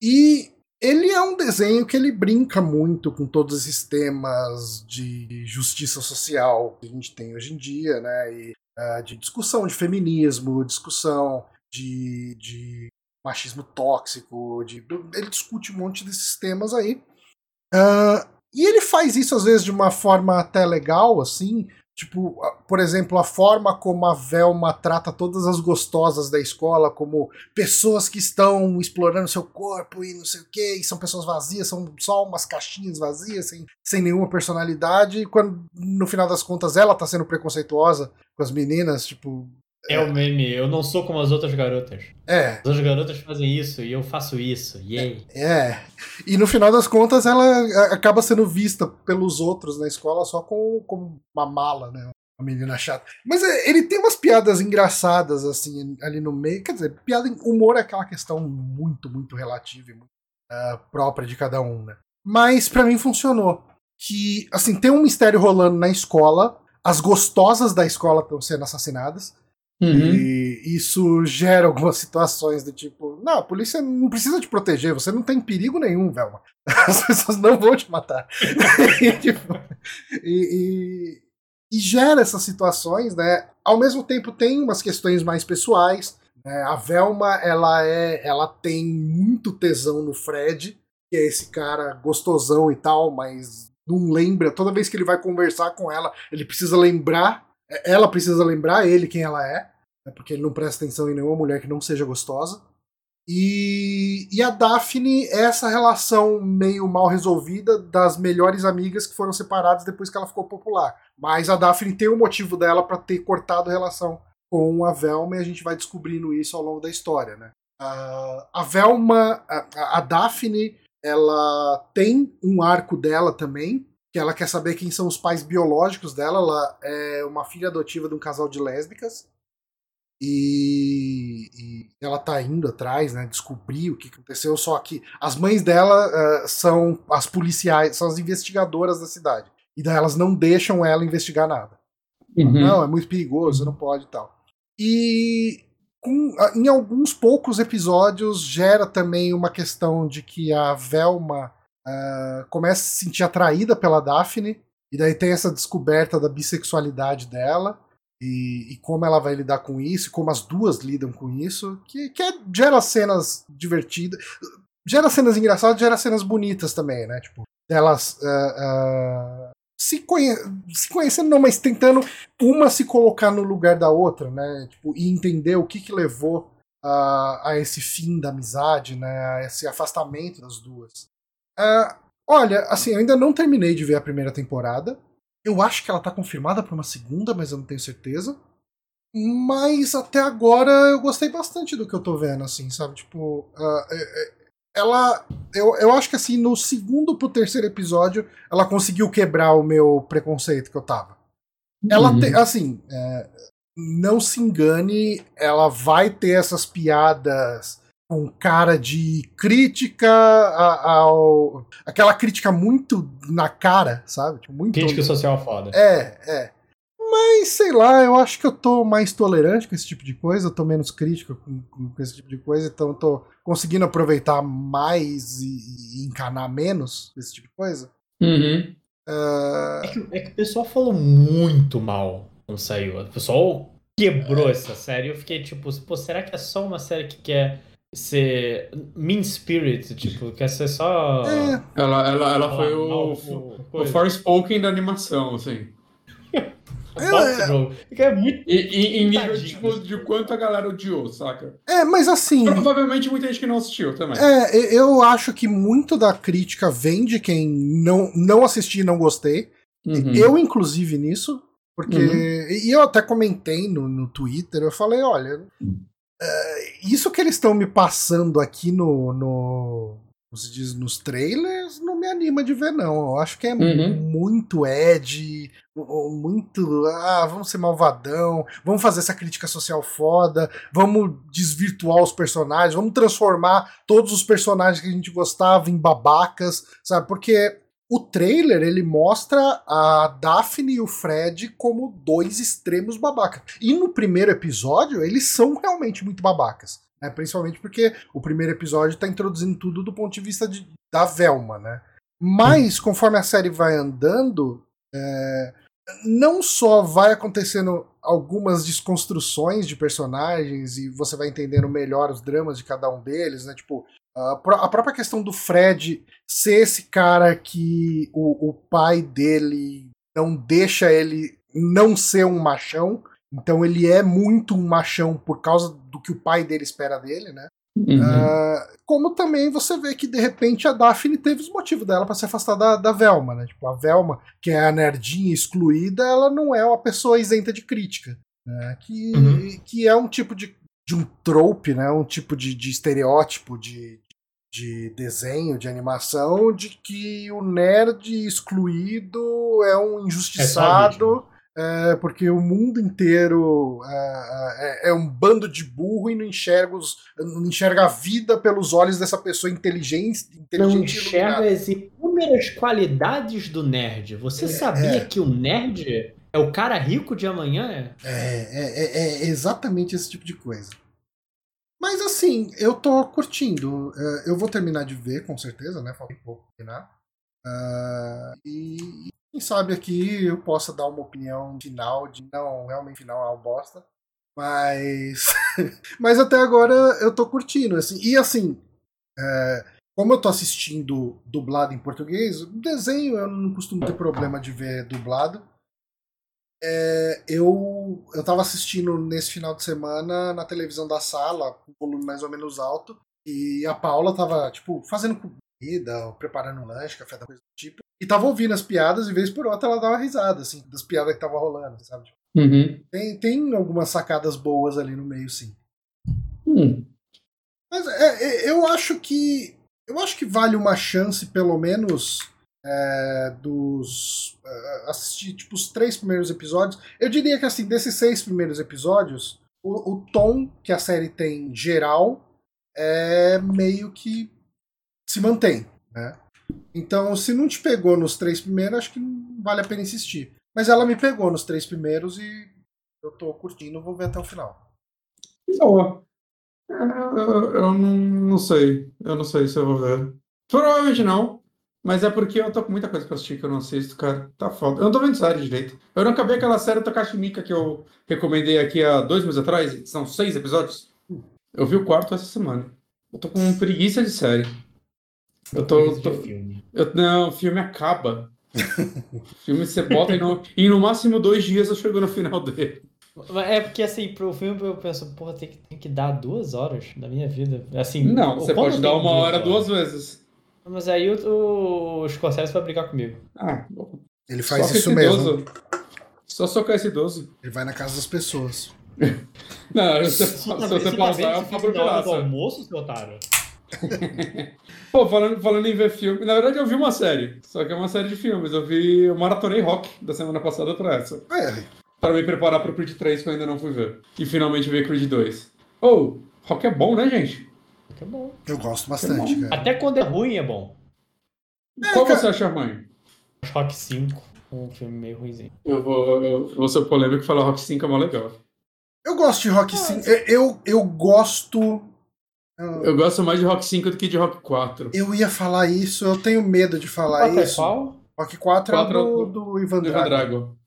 E ele é um desenho que ele brinca muito com todos esses temas de justiça social que a gente tem hoje em dia, né? E Uh, de discussão de feminismo, discussão de, de machismo tóxico, de, ele discute um monte desses temas aí. Uh, e ele faz isso às vezes de uma forma até legal, assim, tipo, por exemplo, a forma como a Velma trata todas as gostosas da escola como pessoas que estão explorando seu corpo e não sei o que, e são pessoas vazias, são só umas caixinhas vazias, sem, sem nenhuma personalidade, e quando, no final das contas, ela tá sendo preconceituosa com as meninas, tipo... É, é o meme, eu não sou como as outras garotas. É. As outras garotas fazem isso e eu faço isso, yay. É, e no final das contas ela acaba sendo vista pelos outros na escola só como, como uma mala, né? Uma menina chata. Mas é, ele tem umas piadas engraçadas, assim, ali no meio. Quer dizer, piada, humor é aquela questão muito, muito relativa e muito, uh, própria de cada um, né? Mas pra mim funcionou. Que, assim, tem um mistério rolando na escola, as gostosas da escola estão sendo assassinadas. Uhum. E isso gera algumas situações do tipo, não, a polícia não precisa te proteger, você não tem perigo nenhum, Velma, as pessoas não vão te matar. e, tipo, e, e, e gera essas situações, né? Ao mesmo tempo tem umas questões mais pessoais, né? A Velma, ela, é, ela tem muito tesão no Fred, que é esse cara gostosão e tal, mas não lembra, toda vez que ele vai conversar com ela, ele precisa lembrar Ela precisa lembrar ele quem ela é, né, porque ele não presta atenção em nenhuma mulher que não seja gostosa. E, e a Daphne é essa relação meio mal resolvida das melhores amigas que foram separadas depois que ela ficou popular. Mas a Daphne tem o motivo dela pra ter cortado a relação com a Velma e a gente vai descobrindo isso ao longo da história, né? A, a Velma, a, a Daphne, ela tem um arco dela também, que ela quer saber quem são os pais biológicos dela. Ela é uma filha adotiva de um casal de lésbicas e, e ela tá indo atrás, né, descobrir o que aconteceu, só que as mães dela uh, são as policiais, são as investigadoras da cidade, e daí elas não deixam ela investigar nada. Uhum. Não, é muito perigoso, você não pode e tal. E com, em alguns poucos episódios gera também uma questão de que a Velma Uh, começa a se sentir atraída pela Daphne, e daí tem essa descoberta da bissexualidade dela e, e como ela vai lidar com isso, e como as duas lidam com isso, que, que é, gera cenas divertidas, gera cenas engraçadas, gera cenas bonitas também, né? Tipo, delas uh, uh, se, conhe- se conhecendo, não, mas tentando uma se colocar no lugar da outra, né? Tipo, e entender o que que levou a, a esse fim da amizade, né, a esse afastamento das duas. Uh, olha, assim, eu ainda não terminei de ver a primeira temporada. Eu acho que ela tá confirmada pra uma segunda, mas eu não tenho certeza. Mas até agora eu gostei bastante do que eu tô vendo, assim, sabe? Tipo, uh, ela... Eu, eu acho que, assim, no segundo pro terceiro episódio, ela conseguiu quebrar o meu preconceito que eu tava. Ela uhum. tem, assim, é, não se engane, ela vai ter essas piadas... com cara de crítica ao... aquela crítica muito na cara, sabe? Muito crítica dominante. Social foda. É, é. Mas, sei lá, eu acho que eu tô mais tolerante com esse tipo de coisa, eu tô menos crítico com, com esse tipo de coisa, então eu tô conseguindo aproveitar mais e, e encanar menos esse tipo de coisa. Uhum. Uh... É, que, é que o pessoal falou muito mal quando saiu. O pessoal quebrou é. essa série. Eu fiquei tipo, pô, será que é só uma série que quer... ser mean spirit, tipo, quer ser só... É. Ela, ela, ela foi o, o, o Forspoken da animação, assim. É, é muito... E, e, em nível, tipo, de quanto a galera odiou, saca? É, mas assim... Provavelmente muita gente que não assistiu também. É, eu acho que muito da crítica vem de quem não, não assisti e não gostei. Uhum. Eu, inclusive, nisso, porque... Uhum. E eu até comentei no, no Twitter, eu falei, olha... Uh, isso que eles estão me passando aqui no, no, como se diz, nos trailers, não me anima de ver, não. Eu acho que é uhum. muito edgy, muito, ah, vamos ser malvadão, vamos fazer essa crítica social foda, vamos desvirtuar os personagens, vamos transformar todos os personagens que a gente gostava em babacas, sabe? Porque o trailer, ele mostra a Daphne e o Fred como dois extremos babacas. E no primeiro episódio, eles são realmente muito babacas, né? Principalmente porque o primeiro episódio tá introduzindo tudo do ponto de vista de, da Velma, né? Mas, conforme a série vai andando, é, não só vai acontecendo algumas desconstruções de personagens e você vai entendendo melhor os dramas de cada um deles, né? Tipo... a própria questão do Fred ser esse cara que o, o pai dele não deixa ele não ser um machão, então ele é muito um machão por causa do que o pai dele espera dele, né? Uhum. Uh, como também você vê que de repente a Daphne teve os motivos dela pra se afastar da, da Velma, né? Tipo, a Velma, que é a nerdinha excluída, ela não é uma pessoa isenta de crítica, né? Que, uhum. que é um tipo de, de um trope, né? Um tipo de, de estereótipo de de desenho, de animação, de que o nerd excluído é um injustiçado, é é, porque o mundo inteiro é, é, é um bando de burro e não enxerga, os, não enxerga a vida pelos olhos dessa pessoa inteligente. inteligente não enxerga iluminada. As inúmeras qualidades do nerd. Você é, sabia é. que o nerd é o cara rico de amanhã? É, é, é, é exatamente esse tipo de coisa. Mas assim, eu tô curtindo. Eu vou terminar de ver, com certeza, né? Falta um pouco pra terminar. Uh, e quem sabe aqui eu possa dar uma opinião final de não, realmente final é uma bosta. Mas mas até agora eu tô curtindo. Assim. E assim, uh, como eu tô assistindo dublado em português, desenho eu não costumo ter problema de ver dublado. É, eu, eu tava assistindo nesse final de semana na televisão da sala, com o volume mais ou menos alto, e a Paula tava, tipo, fazendo comida, ou preparando um lanche, café da coisa do tipo, e tava ouvindo as piadas, e vez por outra ela dava risada, assim, das piadas que tava rolando, sabe? Uhum. Tem, tem algumas sacadas boas ali no meio, sim. Uhum. Mas é, é, eu acho que eu acho que vale uma chance, pelo menos... É, dos uh, assistir tipo os três primeiros episódios. Eu diria que assim, desses seis primeiros episódios, o, o tom que a série tem geral é meio que se mantém, né? Então, se não te pegou nos três primeiros, acho que não vale a pena insistir. Mas ela me pegou nos três primeiros e eu tô curtindo, vou ver até o final. Boa. Eu, eu, eu não, não sei. Eu não sei se eu vou ver. Provavelmente não. Mas é porque eu tô com muita coisa pra assistir que eu não assisto, cara. Tá foda. Eu não tô vendo série direito. Eu não acabei aquela série Takashi Miike que eu recomendei aqui há dois meses atrás. São seis episódios. Eu vi o quarto essa semana. Eu tô com preguiça de série. Eu tô... Eu tô... Filme. Eu... Não, o filme acaba. O filme você bota e, no... e no máximo dois dias eu chego no final dele. É porque, assim, pro filme eu penso, porra, tem que, tem que dar duas horas da minha vida. Assim, não, você pode dar uma hora duas vezes. Mas aí o, o, o Scorsese vai brigar comigo. Ah, ele faz isso mesmo. Só socar esse idoso. Ele vai na casa das pessoas. Não, se, se você pausar, é um favor de graça. Almoço, seu otário. Pô, falando, falando em ver filme, na verdade eu vi uma série, só que é uma série de filmes. Eu vi, eu maratonei Rock da semana passada pra essa. É. Pra me preparar pro Creed três, que eu ainda não fui ver. E finalmente vi Creed dois. Oh, Rock é bom, né, gente? Rock é bom. Eu gosto bastante, é cara. Até quando é ruim é bom. É, qual cara... você acha ruim? Rock cinco, um filme meio ruimzinho. Eu vou, eu vou ser polêmico e falar Rock cinco é mó legal. Eu gosto de Rock cinco. Eu, eu, eu gosto... Eu... eu gosto mais de Rock cinco do que de Rock quatro. Eu ia falar isso, eu tenho medo de falar quatro isso. É qual? Rock quatro, quatro é do, do Ivan Drago. Ivan Drago.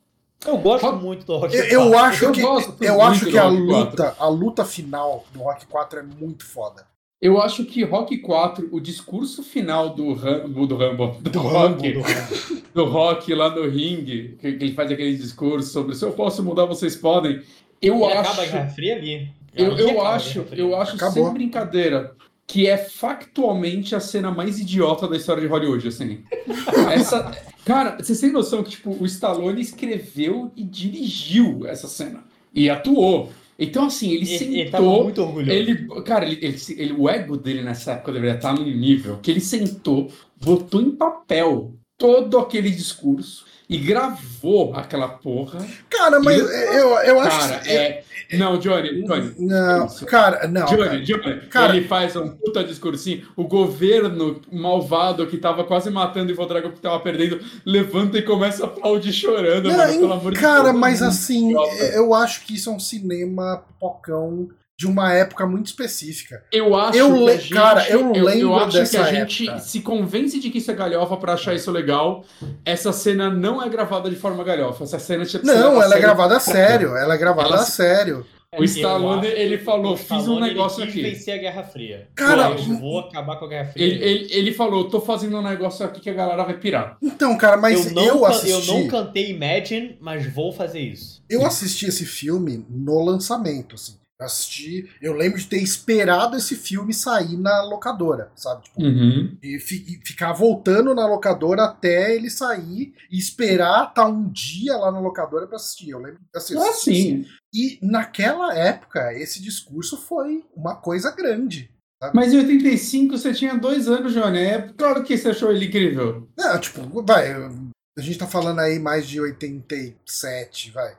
Eu gosto Rock... muito do Rock eu, quatro. Eu acho eu que, eu acho que a, luta, a luta final do Rock quatro é muito foda. Eu acho que Rock quatro, o discurso final do Rambo, do, Rambo, do, do Rock, Rambo, do, Rambo. do Rock lá no ringue, que, que ele faz aquele discurso sobre se eu posso mudar, vocês podem. Eu ele acho... acaba a Guerra Fria ali. Eu, eu acho, eu acho Acabou. sem brincadeira, que é factualmente a cena mais idiota da história de Hollywood, assim. Essa, cara, vocês têm noção que tipo, o Stallone escreveu e dirigiu essa cena. E atuou. Então, assim, ele, ele sentou... Ele tava muito orgulhoso. Ele, cara, ele, ele, ele, o ego dele nessa época deveria estar num nível que ele sentou, botou em papel todo aquele discurso e gravou aquela porra. Cara, mas eu, eu, eu acho... Cara, que... é... Não, Johnny, Johnny. Não, cara, não. Johnny, cara. Johnny, cara. Ele faz um puta discursinho. O governo malvado que tava quase matando e o Drago que tava perdendo, levanta e começa a aplaudir chorando. Não, mano, pelo amor de Deus. Cara, mas assim, eu acho que isso é um cinema pocão de uma época muito específica. Eu acho eu que a gente, cara, eu, eu lembro eu acho dessa que a gente época. Se convence de que isso é galhofa pra achar isso legal. Essa cena não é gravada de forma galhofa. Essa cena tipo, não, ela, ela é gravada a sério. Ela é gravada ela... a sério. O Stallone, ele falou, fiz um negócio aqui. Ele quis vencer a Guerra Fria. Cara, eu vou acabar com a Guerra Fria. Ele, ele, ele falou, tô fazendo um negócio aqui que a galera vai pirar. Então, cara, mas eu, não, eu assisti... Eu não cantei Imagine, mas vou fazer isso. Eu assisti esse filme no lançamento, assim. Eu assisti, eu lembro de ter esperado esse filme sair na locadora, sabe? Tipo, uhum. e, fi, e ficar voltando na locadora até ele sair e esperar tá um dia lá na locadora pra assistir. Eu lembro de assistir. Ah, sim. E naquela época, esse discurso foi uma coisa grande. Sabe? Mas em oitenta e cinco você tinha dois anos, Johnny. É claro que você achou ele incrível. Não, tipo, vai, a gente tá falando aí mais de oitenta e sete, vai.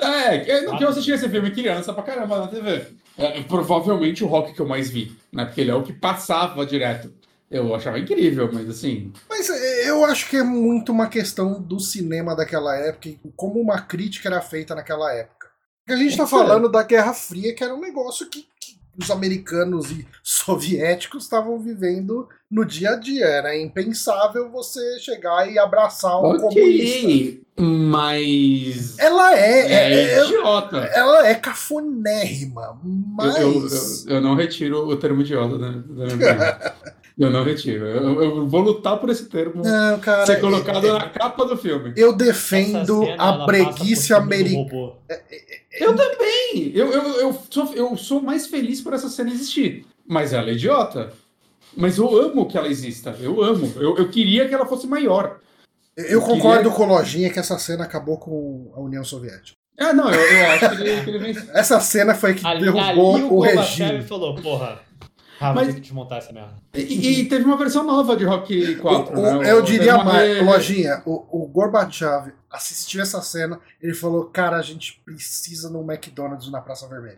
É, eu, eu assisti esse filme criança pra caramba na T V. É, provavelmente o Rock que eu mais vi, né? Porque ele é o que passava direto. Eu achava incrível, mas assim... Mas eu acho que é muito uma questão do cinema daquela época e como uma crítica era feita naquela época. Porque a gente tá falando da Guerra Fria, que era um negócio que, que os americanos e soviéticos estavam vivendo no dia a dia. Era impensável você chegar e abraçar um okay. comunista. Mas... Ela é... é, é idiota. Ela, ela é cafonérrima, mas... Eu, eu, eu, eu não retiro o termo idiota da, da minha vida. Eu não retiro. Eu, eu vou lutar por esse termo não, cara, ser colocado eu, eu, na capa do filme. Eu defendo cena, a preguiça americana. Eu também! Eu, eu, eu, sou, eu sou mais feliz por essa cena existir. Mas ela é idiota. Mas eu amo que ela exista. Eu amo. Eu, eu queria que ela fosse maior. Eu concordo com o Lojinha que essa cena acabou com a União Soviética. Ah, não, eu, eu acho que ele, que ele venceu. Essa cena foi que ali, derrubou ali o, o regime. E falou, porra, ah, mas tem que desmontar essa merda. E, e teve uma versão nova de Rock quatro. O, o, né? Eu, eu diria mais, uma... Lojinha, o, o Gorbachev assistiu essa cena, ele falou, cara, a gente precisa no McDonald's na Praça Vermelha.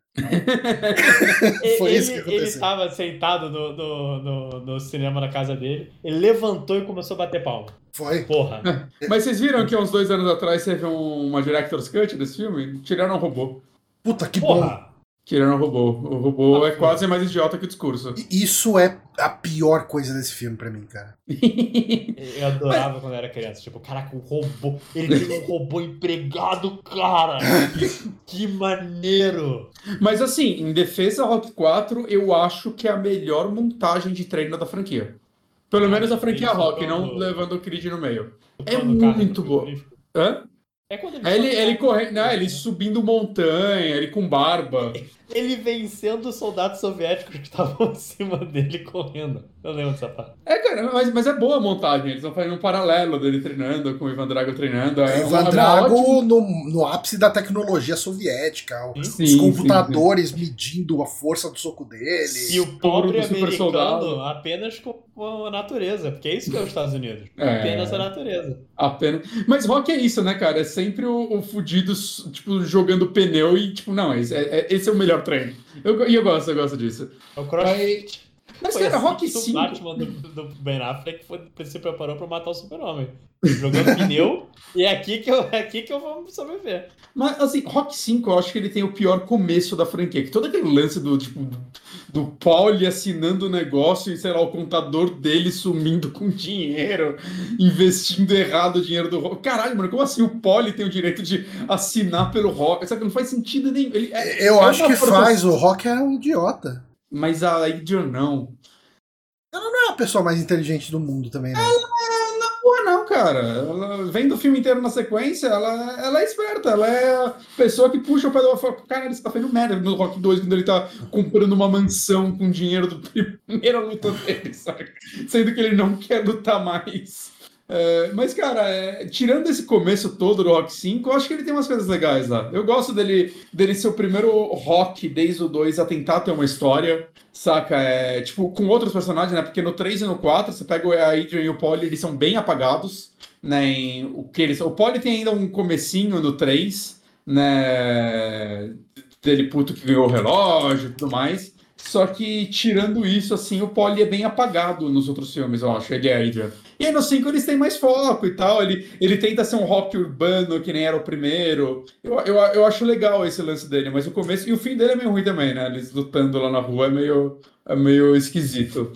Foi ele, isso que aconteceu. Ele estava sentado no, no, no, no cinema na casa dele, ele levantou e começou a bater palma. Foi. Porra. Mas vocês viram que há uns dois anos atrás teve uma Director's Cut desse filme? Tiraram o robô. Puta que porra! Bom. Tiraram o robô. O robô ah, é porra. Quase mais idiota que o discurso. Isso é a pior coisa desse filme pra mim, cara. Eu adorava mas... quando eu era criança. Tipo, caraca, o robô. Ele tem um robô empregado, cara. Que maneiro. Mas assim, em defesa Rock quatro, eu acho que é a melhor montagem de treino da franquia. Pelo menos a franquia Rock, não levando o Creed no meio. É muito boa. Hã? É quando ele, ele, ele correndo, não, ele subindo montanha, ele com barba. Ele vencendo os soldados soviéticos que estavam em cima dele correndo. Eu lembro dessa parte. É, cara, mas, mas é boa a montagem. Eles estão fazendo um paralelo dele treinando, com o Ivan Drago treinando. É, Ivan uma, Drago uma no, no ápice da tecnologia soviética. Os, sim, os computadores sim, sim. medindo a força do soco dele. E o pobre americano soldado. Apenas com a natureza. Porque é isso que é os Estados Unidos. É. Apenas a natureza. Apenas. Mas rock é isso, né, cara? É sempre o, o fudido, tipo, jogando pneu e, tipo, não, esse é, esse é o melhor treino. E eu, eu gosto, eu gosto disso. O crossfit. Mas, cara, assim, Rock cinco... O Batman do, do Ben Affleck foi, se preparou pra matar o Super-Homem. Jogando pneu, e é aqui, que eu, é aqui que eu vou sobreviver. Mas, assim, Rock cinco, eu acho que ele tem o pior começo da franquia. Que todo aquele lance do, tipo, do Pauli assinando o negócio e, sei lá, o contador dele sumindo com dinheiro, investindo errado o dinheiro do Rock. Caralho, mano, como assim o Pauli tem o direito de assinar pelo Rock? Sabe, não faz sentido nenhum. Ele, é, eu é acho que força... faz, o Rock é um idiota. Mas a Adrian não. Ela não é a pessoa mais inteligente do mundo também, né? Ela não porra não, cara. Ela vem do filme inteiro na sequência, ela, ela é esperta. Ela é a pessoa que puxa o pé do... Cara, ele tá fazendo merda no Rock dois, quando ele tá comprando uma mansão com dinheiro do primeiro luta dele, sabe? Sendo que ele não quer lutar mais. É, mas, cara, é, tirando esse começo todo do Rock cinco, eu acho que ele tem umas coisas legais lá. Eu gosto dele, dele ser o primeiro Rock desde o dois a tentar ter uma história, saca? É, tipo, com outros personagens, né? Porque no três e no quatro, você pega a Adrian e o Polly, eles são bem apagados, né? Em o que eles... O Polly tem ainda um comecinho no três, né? Dele puto que ganhou o relógio e tudo mais. Só que, tirando isso, assim, o Polly é bem apagado nos outros filmes, eu acho. Ele é Adrian. E aí, no cinco, eles têm mais foco e tal. Ele, ele tenta ser um rock urbano, que nem era o primeiro. Eu, eu, eu acho legal esse lance dele, mas o começo... E o fim dele é meio ruim também, né? Eles lutando lá na rua é meio, é meio esquisito.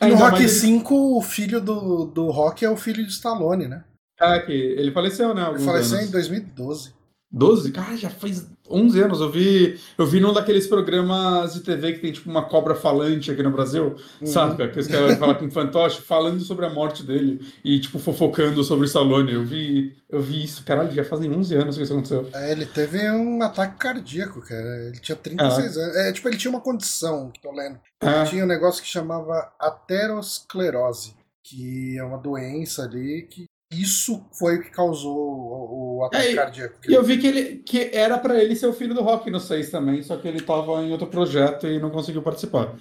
Ainda no Rock cinco, ele... o filho do, do Rock é o filho de Stallone, né? Ah, que ele faleceu, né? Ele faleceu anos. Em dois mil e doze. doze? Cara, já faz onze anos. Eu vi, eu vi num daqueles programas de T V que tem tipo uma cobra falante aqui no Brasil, uhum. saca? Que os caras falam com um fantoche, falando sobre a morte dele e tipo fofocando sobre o Stallone. Eu vi, eu vi isso, caralho, já fazem onze anos que isso aconteceu. É, ele teve um ataque cardíaco, cara. Ele tinha trinta e seis ah. anos. É, tipo, ele tinha uma condição, que tô lendo. Ele ah. tinha um negócio que chamava aterosclerose, que é uma doença ali que... Isso foi o que causou o, o ataque é, cardíaco. E eu vi que, ele, que era pra ele ser o filho do Rock no seis também, só que ele tava em outro projeto e não conseguiu participar.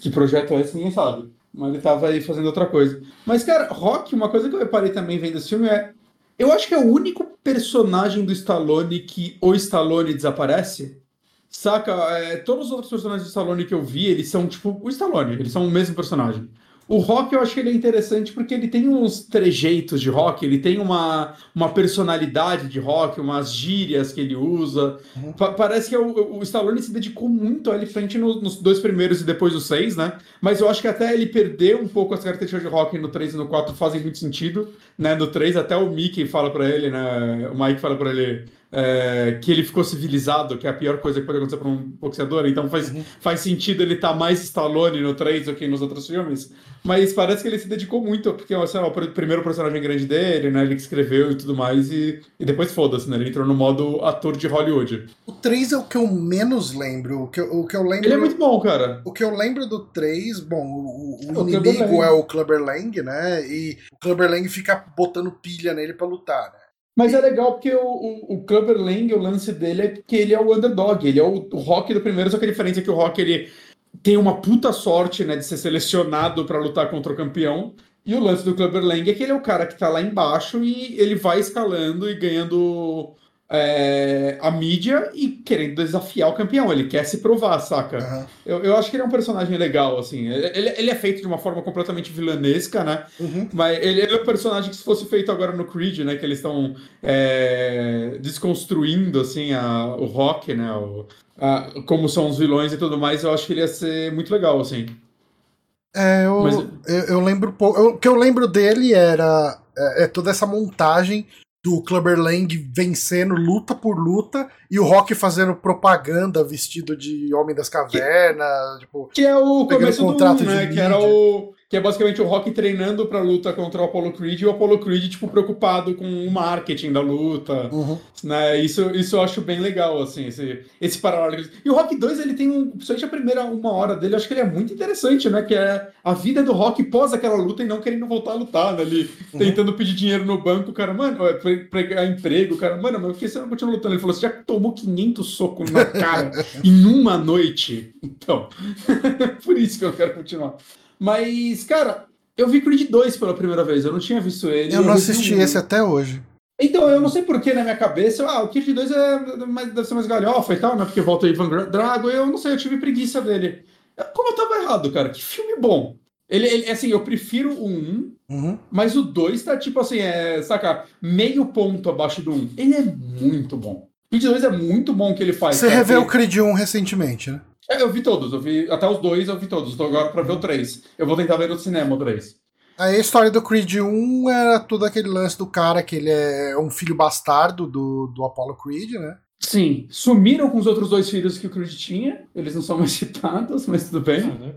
Que projeto é esse, ninguém sabe. Mas ele tava aí fazendo outra coisa. Mas, cara, Rock, uma coisa que eu reparei também vendo esse filme é... Eu acho que é o único personagem do Stallone que o Stallone desaparece. Saca? É, todos os outros personagens do Stallone que eu vi, eles são, tipo, o Stallone. Eles são o mesmo personagem. O Rock eu acho que ele é interessante porque ele tem uns trejeitos de Rock, ele tem uma, uma personalidade de Rock, umas gírias que ele usa. Uhum. Pa- parece que o, o Stallone se dedicou muito a ele frente no, nos dois primeiros e depois dos seis, né? Mas eu acho que até ele perdeu um pouco as características de Rock no três e no quatro fazem muito sentido, né? No três até o Mickey fala pra ele, né? O Mike fala pra ele... É, que ele ficou civilizado, que é a pior coisa que pode acontecer para um boxeador, então faz, uhum. faz sentido ele estar tá mais Stallone no três do que nos outros filmes, mas parece que ele se dedicou muito, porque assim, ó, o primeiro personagem grande dele, né, ele que escreveu e tudo mais, e, e depois foda-se, né, ele entrou no modo ator de Hollywood. O três é o que eu menos lembro, o que eu, o que eu lembro... Ele é muito bom, cara. O que eu lembro do três, bom, o, o, o inimigo é o Clubber Lang, né, e o Clubber Lang fica botando pilha nele pra lutar, né. Mas é legal porque o, o, o Clubber Lang, o lance dele é que ele é o underdog, ele é o, o Rock do primeiro, só que a diferença é que o Rock ele tem uma puta sorte, né, de ser selecionado pra lutar contra o campeão, e o lance do Clubber Lang é que ele é o cara que tá lá embaixo e ele vai escalando e ganhando é, a mídia e querendo desafiar o campeão, ele quer se provar, saca? Uhum. Eu, eu acho que ele é um personagem legal, assim, ele, ele é feito de uma forma completamente vilanesca, né, uhum. mas ele é um personagem que se fosse feito agora no Creed, né, que eles estão é, desconstruindo, assim, a, o Rock, né, o, a, como são os vilões e tudo mais, eu acho que ele ia ser muito legal, assim. É, eu, mas... eu, eu lembro pouco, o que eu lembro dele era é, é toda essa montagem do Clubber Lang vencendo luta por luta e o Rock fazendo propaganda vestido de Homem das Cavernas, que, tipo, que é o pegando começo contrato do um, né? Que mídia. Era o que é basicamente o Rocky treinando pra luta contra o Apollo Creed, e o Apollo Creed, tipo, preocupado com o marketing da luta, uhum. né, isso, isso eu acho bem legal, assim, esse, esse paralelo. E o Rocky dois, ele tem um, principalmente a primeira uma hora dele, eu acho que ele é muito interessante, né, que é a vida do Rocky pós aquela luta e não querendo voltar a lutar, né, ele uhum. tentando pedir dinheiro no banco, o cara, mano, pegar emprego, o cara, mano, mas por que você não continua lutando? Ele falou, você já tomou quinhentos socos na cara em uma noite? Então, por isso que eu quero continuar. Mas, cara, eu vi Creed dois pela primeira vez, eu não tinha visto ele. Eu não assisti um... esse até hoje. Então, eu não sei por que na minha cabeça, ah, o Creed dois é mais, deve ser mais galhofa e tal, né, porque volta o Ivan Drago, eu não sei, eu tive preguiça dele. Como eu tava errado, cara, que filme bom. Ele, ele, assim, eu prefiro o um, uhum. mas o dois tá, tipo assim, é, saca, meio ponto abaixo do um. Ele é muito bom. O Creed dois é muito bom o que ele faz. Você revê o Creed um recentemente, né? É, eu vi todos, eu vi até os dois, eu vi todos. Estou agora pra ver o três. Eu vou tentar ver no cinema o três. A história do Creed um era todo aquele lance do cara que ele é um filho bastardo do, do Apollo Creed, né? Sim, sumiram com os outros dois filhos que o Creed tinha. Eles não são mais citados, mas tudo bem. Não, né?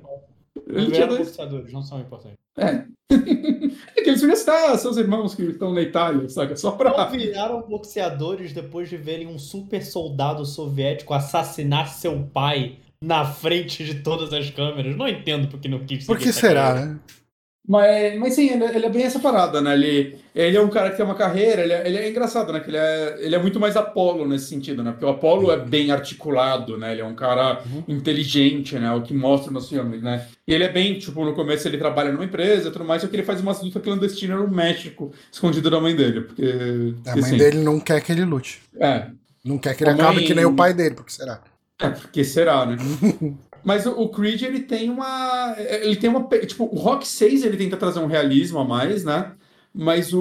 Ele tinha dois. Não são importantes. É. É que eles vão estar seus irmãos que estão na Itália, saca? Só pra... Não viraram boxeadores depois de verem um super soldado soviético assassinar seu pai na frente de todas as câmeras. Não entendo porque não quis. Por que será, carreira. Né? Mas, mas sim, ele, ele é bem essa parada, né? Ele, ele é um cara que tem uma carreira, ele é, ele é engraçado, né? Que ele, é, ele é muito mais Apollo nesse sentido, né? Porque o Apollo uhum. é bem articulado, né? Ele é um cara uhum. inteligente, né? O que mostra nos filmes, né? E ele é bem, tipo, no começo ele trabalha numa empresa e tudo mais, só que ele faz uma luta clandestina no México, escondido da mãe dele, porque... A mãe assim, dele não quer que ele lute. É. Não quer que ele mãe... acabe que nem o pai dele, porque será? É, porque será, né? Mas o, o Creed, ele tem uma... Ele tem uma... Tipo, o Rock seis, ele tenta trazer um realismo a mais, né? Mas o,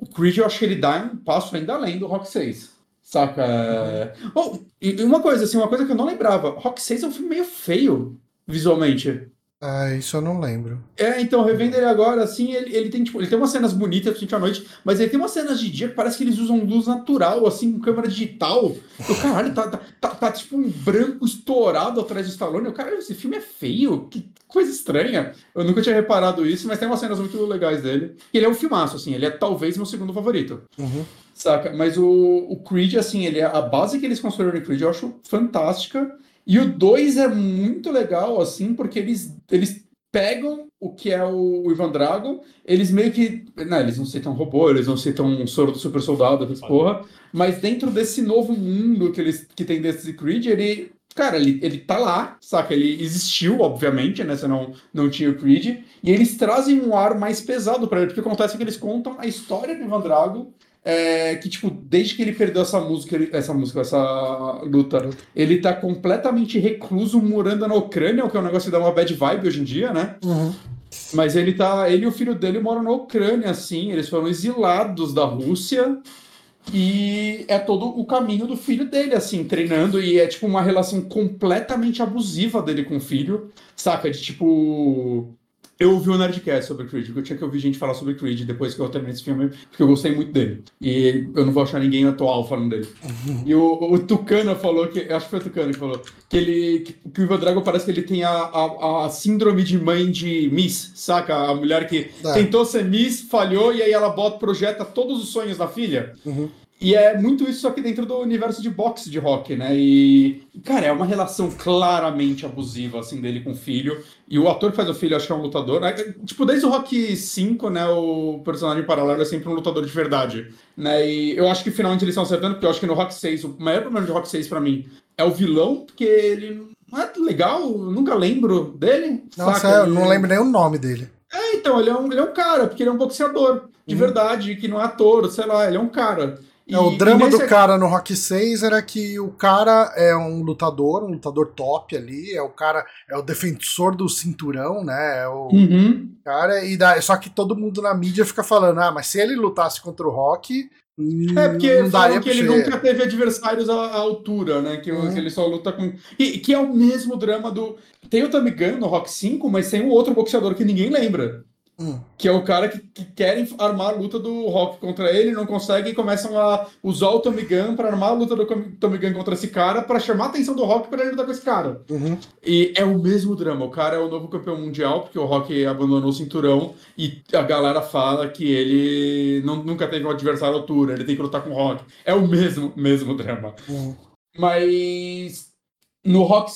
o Creed, eu acho que ele dá um passo ainda além do Rock seis. Saca? Uhum. Oh, e uma coisa, assim, uma coisa que eu não lembrava. Rock seis é um filme meio feio, visualmente. Ah, isso eu não lembro. É, então, revendo ele agora, assim, ele, ele tem, tipo, ele tem umas cenas bonitas, principalmente à noite, mas ele tem umas cenas de dia que parece que eles usam luz natural, assim, com câmera digital. Eu, caralho, tá, tá, tá, tá tipo um branco estourado atrás do Stallone. Eu, caralho, esse filme é feio, que coisa estranha. Eu nunca tinha reparado isso, mas tem umas cenas muito legais dele. E ele é um filmaço, assim, ele é talvez meu segundo favorito. Uhum. Saca? Mas o, o Creed, assim, ele, a base que eles construíram no Creed eu acho fantástica. E o dois é muito legal, assim, porque eles, eles pegam o que é o, o Ivan Drago, eles meio que... Não, eles não citam robô, eles não citam um soro do super soldado, essas porra, mas dentro desse novo mundo que, eles, que tem desse Creed, ele... Cara, ele, ele tá lá, saca? Ele existiu, obviamente, né? Você não, não tinha o Creed. E eles trazem um ar mais pesado pra ele, porque acontece que eles contam a história do Ivan Drago, É, que, tipo, desde que ele perdeu essa música, ele, essa música, essa luta, ele tá completamente recluso, morando na Ucrânia, o que é um negócio que dá uma bad vibe hoje em dia, né? Uhum. Mas ele tá, ele e o filho dele moram na Ucrânia, assim, eles foram exilados da Rússia, e é todo o caminho do filho dele, assim, treinando, e é, tipo, uma relação completamente abusiva dele com o filho, saca? De, tipo... Eu ouvi o Nerdcast sobre Creed, porque eu tinha que ouvir gente falar sobre Creed depois que eu terminei esse filme, porque eu gostei muito dele. E eu não vou achar ninguém atual falando dele. Uhum. E o, o Tucana falou, que acho que foi o Tucana que falou, que, ele, que, que o Ivan Drago parece que ele tem a, a, a síndrome de mãe de Miss, saca? A mulher que é. tentou ser Miss, falhou, e aí ela bota, projeta todos os sonhos na filha. Uhum. E é muito isso, só que dentro do universo de boxe de Rock, né? E, cara, é uma relação claramente abusiva, assim, dele com o filho. E o ator que faz o filho, acho que é um lutador. Né? Tipo, desde o Rock cinco, né? O personagem paralelo é sempre um lutador de verdade. Né? E eu acho que finalmente eles estão acertando, porque eu acho que no Rock seis, o maior problema de Rock seis pra mim é o vilão, porque ele não é legal, nunca lembro dele. Nossa, saca? Eu não lembro nem o nome dele. É, então, ele é um, ele é um cara, porque ele é um boxeador de uhum. verdade, que não é ator, sei lá, ele é um cara. É, o drama do cara no Rock seis era que o cara é um lutador, um lutador top ali, é o cara, é o defensor do cinturão, né? É o uhum. cara, e dá, só que todo mundo na mídia fica falando, ah, mas se ele lutasse contra o Rock... É, porque falam que ele nunca teve adversários à, à altura, né? Que, uhum. que ele só luta com... E que é o mesmo drama do... Tem o Tamigan no Rock cinco, mas tem um outro boxeador que ninguém lembra. Hum. Que é o cara que, que querem armar a luta do Rock contra ele, não conseguem e começam a usar o Tommy Gun pra armar a luta do Tommy Gun contra esse cara pra chamar a atenção do Rock pra ele lutar com esse cara. Uhum. E é o mesmo drama. O cara é o novo campeão mundial, porque o Rock abandonou o cinturão e a galera fala que ele não, nunca teve um adversário à altura, ele tem que lutar com o Rock. É o mesmo, mesmo drama. Uhum. Mas... no Rock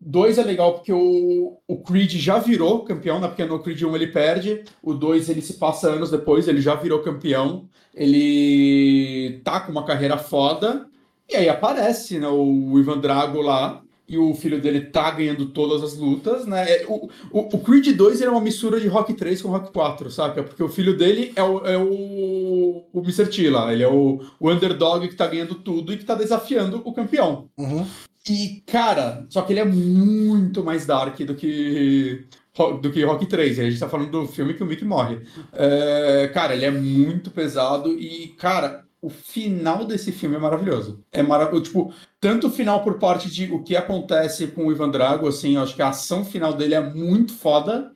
dois é legal porque o, o Creed já virou campeão, né? Porque no Creed um ele perde, o dois ele se passa anos depois, ele já virou campeão, ele tá com uma carreira foda, e aí aparece, né, o Ivan Drago lá, e o filho dele tá ganhando todas as lutas, né? O, o, o Creed dois ele é uma mistura de Rock três com Rock quatro, saca? Porque o filho dele é o, é o, o mister T lá, ele é o, o underdog que tá ganhando tudo e que tá desafiando o campeão. Uhum. E, cara, só que ele é muito mais dark do que, do que Rock três. A gente tá falando do filme que o Mickey morre. É, cara, ele é muito pesado e, cara, o final desse filme é maravilhoso. É maravilhoso. Tipo, tanto o final por parte de o que acontece com o Ivan Drago, assim, eu acho que a ação final dele é muito foda.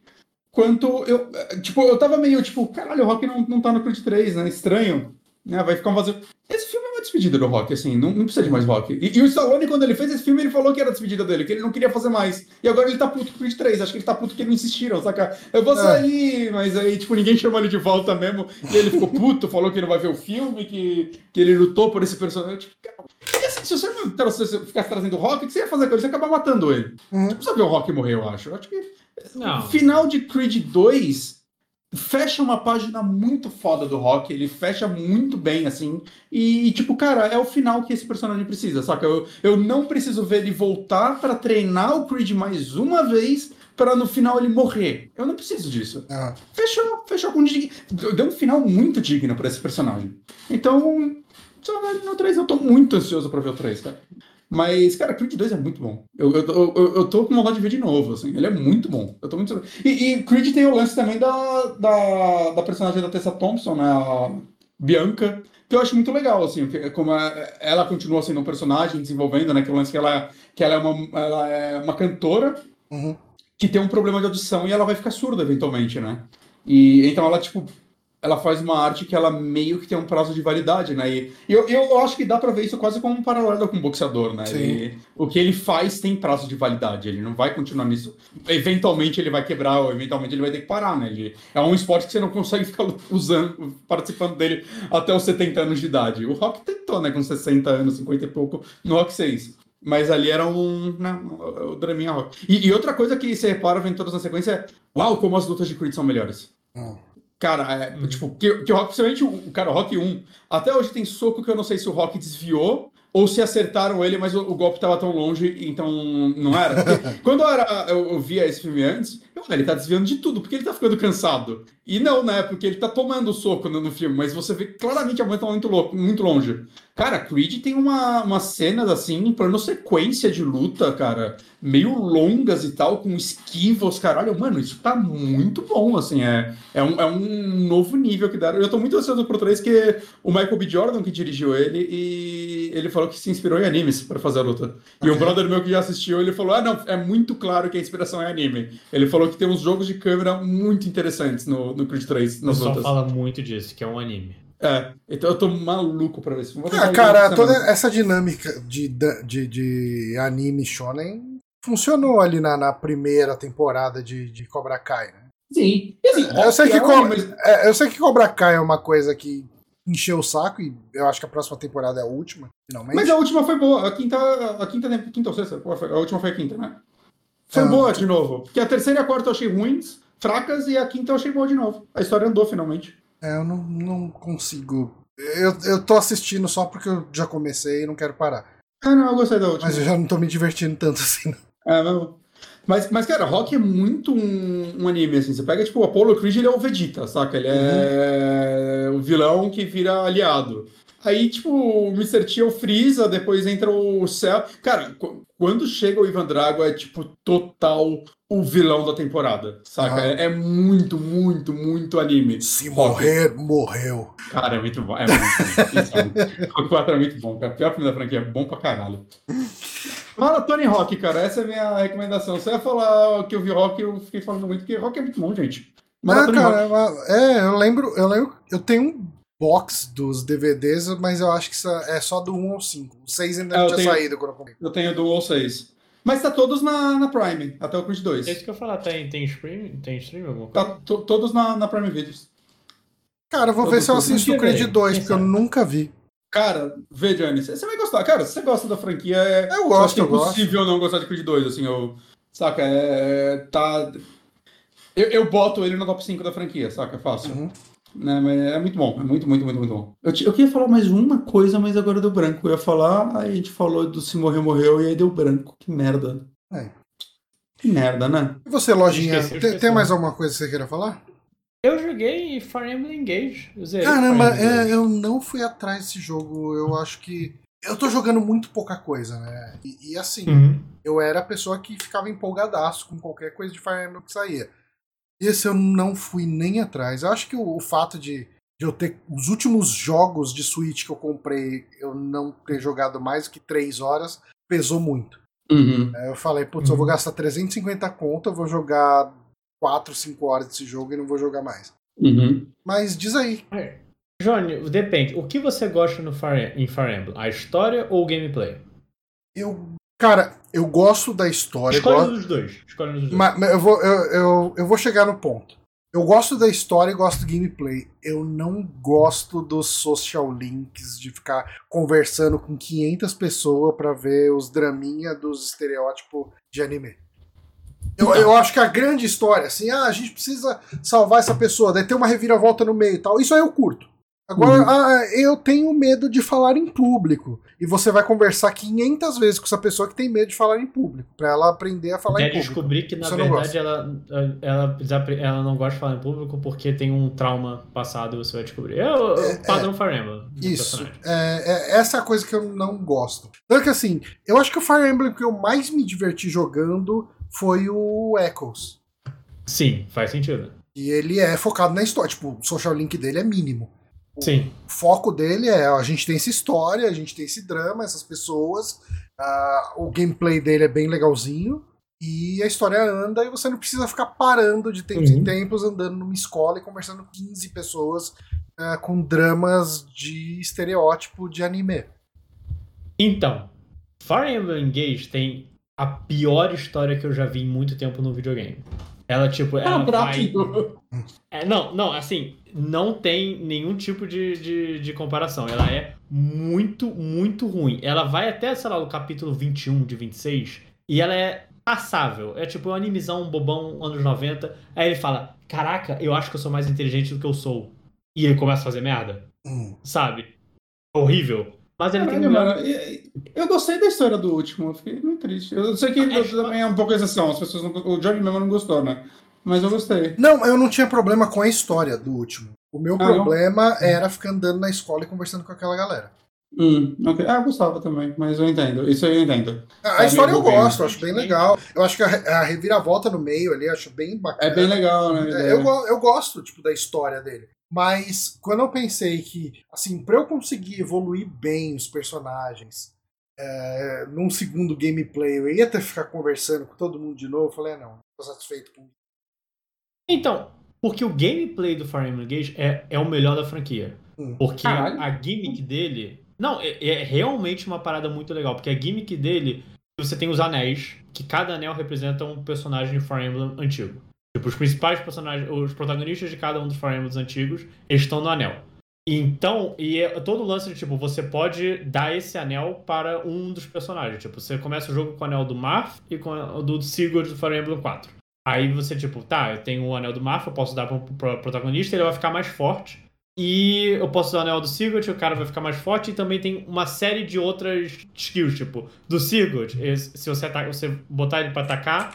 Quanto eu, tipo, eu tava meio, tipo, caralho, o Rock não, não tá no Creed três, né? Estranho. Né? Vai ficar um vazio. Esse filme é uma despedida do Rock, assim, não, não precisa de mais Rock. E, e o Stallone, quando ele fez esse filme, ele falou que era a despedida dele, que ele não queria fazer mais. E agora ele tá puto com o Creed três, acho que ele tá puto porque não insistiram, saca? Eu vou sair, é. mas aí, tipo, ninguém chamou ele de volta mesmo. E ele ficou puto, falou que não vai ver o filme, que, que ele lutou por esse personagem. Tipo, cara, e assim, se você não tra- se você ficasse trazendo o Rock, o que você ia fazer com ele? Você ia acabar matando ele. Uhum. Não precisa ver o Rock morrer, eu acho. Eu acho que não. O final de Creed dois... fecha uma página muito foda do Rock, ele fecha muito bem, assim, e, tipo, cara, é o final que esse personagem precisa, saca? Eu, eu não preciso ver ele voltar pra treinar o Creed mais uma vez pra no final ele morrer. Eu não preciso disso. Ah. Fechou, fechou com dig... Deu um final muito digno pra esse personagem. Então, só no três, eu tô muito ansioso pra ver o três, cara. Mas, cara, Creed dois é muito bom. Eu, eu, eu, eu tô com vontade de ver de novo, assim. Ele é muito bom. Eu tô muito... E, e Creed tem o lance também da, da, da personagem da Tessa Thompson, né? A Bianca. Que eu acho muito legal, assim. Como ela continua sendo um personagem, desenvolvendo, né? Que o lance que ela, que ela, é, uma, ela é uma cantora uhum. que tem um problema de audição e ela vai ficar surda, eventualmente, né? E então ela, tipo... ela faz uma arte que ela meio que tem um prazo de validade, né? E eu, eu acho que dá pra ver isso quase como um paralelo com um boxeador, né? Ele, o que ele faz tem prazo de validade, ele não vai continuar nisso. Eventualmente ele vai quebrar, ou eventualmente ele vai ter que parar, né? Ele, é um esporte que você não consegue ficar usando, participando dele até os setenta anos de idade. O Rock tentou, né? Com sessenta anos, cinquenta e pouco, no Rock seis. Mas ali era um... né, o draminha Rock. E, e outra coisa que você repara vendo todas na sequência é... uau, como as lutas de Creed são melhores. Hum. Cara, é, hum. tipo, que, que o Rock, principalmente o cara, o Rock um, até hoje tem soco que eu não sei se o Rock desviou ou se acertaram ele, mas o, o golpe tava tão longe, então não era. Porque quando eu, era, eu, eu via esse filme antes, eu, ele tá desviando de tudo, porque ele tá ficando cansado. E não, né? Porque ele tá tomando soco no, no filme, mas você vê claramente a mão tá muito, louco, muito longe. Cara, Creed tem uma, umas cenas assim, em plano sequência de luta, cara, meio longas e tal, com esquivos, caralho. Mano, isso tá muito bom, assim, é, é, um, é um novo nível que deram. Eu tô muito ansioso pro três, que o Michael B. Jordan que dirigiu ele e ele falou que se inspirou em animes para fazer a luta. E um brother meu que já assistiu, ele falou, ah, não, é muito claro que a inspiração é anime. Ele falou que tem uns jogos de câmera muito interessantes no, no Creed três, nas lutas. O pessoal fala muito disso, que é um anime. É, então eu tô maluco pra ver isso. Ah, cara, toda essa dinâmica de, de, de anime shonen funcionou ali na, na primeira temporada de, de Cobra Kai, né? Sim. Assim, eu, sei que Co- mas... é, eu sei que Cobra Kai é uma coisa que encheu o saco e eu acho que a próxima temporada é a última, finalmente. Mas a última foi boa, a quinta, a quinta, a quinta ou sexta, a última foi a quinta, né? Foi ah, boa de novo, porque a terceira e a quarta eu achei ruins, fracas, e a quinta eu achei boa de novo. A história andou finalmente. É, eu não, não consigo. Eu, eu tô assistindo só porque eu já comecei e não quero parar. Ah, não, eu gostei da última. Mas eu já não tô me divertindo tanto assim. É, não. Mas, mas, cara, Rock é muito um, um anime, assim. Você pega, tipo, o Apollo Creed, ele é o Vegeta, saca? Ele é uhum. o vilão que vira aliado. Aí, tipo, o mister T é o Freeza, depois entra o Cell. Cara, quando chega o Ivan Drago, é, tipo, total o vilão da temporada, saca? Ah. É, é muito, muito, muito anime. Se Rock. Morrer, morreu. Cara, é muito bom. É muito bom. O quatro é muito bom. A pior filme da franquia é bom pra caralho. Maratone Rock, cara. Essa é a minha recomendação. Você ia falar que eu vi Rock, eu fiquei falando muito, porque Rock é muito bom, gente. Não, cara, é, eu lembro, eu lembro, eu tenho um box dos D V Ds, mas eu acho que é só do um ao cinco. O seis ainda não é, tinha tenho, saído quando eu comprei. Eu tenho do um ao seis. Mas tá todos na, na Prime, até o Creed dois. É isso que eu falar, tem, tem stream, tem stream alguma coisa? Tá to, todos na, na Prime Videos. Cara, eu vou Todo ver se eu assisto o Creed dois, porque eu nunca vi. Cara, vê, Johnny, você vai gostar. Cara, se você gosta da franquia, é, eu gosto, eu é impossível gosto. não gostar de Creed dois, assim, eu... Saca, é... Tá... Eu, eu boto ele no top cinco da franquia, saca? É fácil. Uhum. Né, mas é muito bom, é muito, muito, muito, muito bom. Eu, te, eu queria falar mais uma coisa, mas agora deu branco. Eu ia falar, aí a gente falou do Se Morreu, Morreu, e aí deu branco. Que merda. É. Que merda, né? E você, Lojinha, esqueci, tem, tem mais alguma coisa que você queira falar? Eu joguei Fire Emblem Engage. Caramba, é, eu não fui atrás desse jogo. Eu acho que... Eu tô jogando muito pouca coisa, né? E, e assim, uhum. eu era a pessoa que ficava empolgadaço com qualquer coisa de Fire Emblem que saía. Esse eu não fui nem atrás. Eu acho que o, o fato de, de eu ter os últimos jogos de Switch que eu comprei, eu não ter jogado mais que três horas, pesou muito. Uhum. É, eu falei, putz, uhum. eu vou gastar trezentos e cinquenta conto, eu vou jogar quatro, cinco horas desse jogo e não vou jogar mais. Uhum. Mas diz aí. Johnny, depende. O que você gosta no Fire, em Fire Emblem? A história ou o gameplay? Eu... Cara, eu gosto da história. Escolhe gosto... dos dois. Escolhe dos dois. Mas, mas eu, vou, eu, eu, eu vou chegar no ponto. Eu gosto da história e gosto do gameplay. Eu não gosto dos social links, de ficar conversando com quinhentas pessoas pra ver os draminha dos estereótipos de anime. Eu, eu acho que a grande história, assim, ah, a gente precisa salvar essa pessoa, daí tem uma reviravolta no meio e tal. Isso aí eu curto. Agora, uhum. ah, eu tenho medo de falar em público. E você vai conversar quinhentas vezes com essa pessoa que tem medo de falar em público, pra ela aprender a falar é em público. É descobrir que, na você verdade, ela, ela, ela não gosta de falar em público porque tem um trauma passado, você vai descobrir. É o é, padrão é, Fire Emblem. Isso. É, é, essa é a coisa que eu não gosto. Tanto que, assim, eu acho que o Fire Emblem que eu mais me diverti jogando foi o Echoes. Sim, faz sentido. E ele é focado na história. Tipo, o social link dele é mínimo. O Sim. foco dele é, ó, a gente tem essa história, a gente tem esse drama, essas pessoas, uh, o gameplay dele é bem legalzinho, e a história anda, e você não precisa ficar parando de tempos uhum. em tempos, andando numa escola e conversando com quinze pessoas uh, com dramas de estereótipo de anime. Então, Fire Emblem Engage tem a pior história que eu já vi em muito tempo no videogame. Ela, tipo, ela ah, vai... É, não, não, assim, não tem nenhum tipo de, de, de comparação. Ela é muito, muito ruim. Ela vai até, sei lá, o capítulo vinte e um de vinte e seis e ela é passável. É tipo um animizão, um bobão, anos noventa. Aí ele fala, caraca, eu acho que eu sou mais inteligente do que eu sou. E ele começa a fazer merda. Hum. Sabe? Horrível. Mas ele Caralho, tem melhor... mano, eu gostei da história do último, eu fiquei muito triste. Eu sei que é, eu, também é um pouco exceção, as pessoas não, o Jorge mesmo não gostou, né? Mas eu gostei. Não, eu não tinha problema com a história do último. O meu ah, problema não? era ficar andando na escola e conversando com aquela galera. Hum, okay. Ah, eu gostava também, mas eu entendo. Isso aí eu entendo. A, a história eu gosto, eu acho bem legal. Eu acho que a, a reviravolta no meio ali, eu acho bem bacana. É bem legal, né? É, eu, eu gosto, tipo, da história dele. Mas quando eu pensei que, assim, pra eu conseguir evoluir bem os personagens é, num segundo gameplay, eu ia até ficar conversando com todo mundo de novo, eu falei, ah, não, tô satisfeito com isso. Então, porque o gameplay do Fire Emblem Engage é, é o melhor da franquia. Hum. Porque a, a gimmick dele... Não, é, é realmente uma parada muito legal, porque a gimmick dele, você tem os anéis, que cada anel representa um personagem de Fire Emblem antigo. Tipo, os principais personagens, os protagonistas de cada um dos Fire Emblems antigos, eles estão no anel. Então, e é todo o lance de, tipo, você pode dar esse anel para um dos personagens. Tipo, você começa o jogo com o anel do Marth e com o do Sigurd do Fire Emblem quatro. Aí você, tipo, tá, eu tenho o anel do Marth, eu posso dar para o protagonista, ele vai ficar mais forte. E eu posso dar o anel do Sigurd, o cara vai ficar mais forte. E também tem uma série de outras skills, tipo, do Sigurd, se você, ataca, você botar ele para atacar...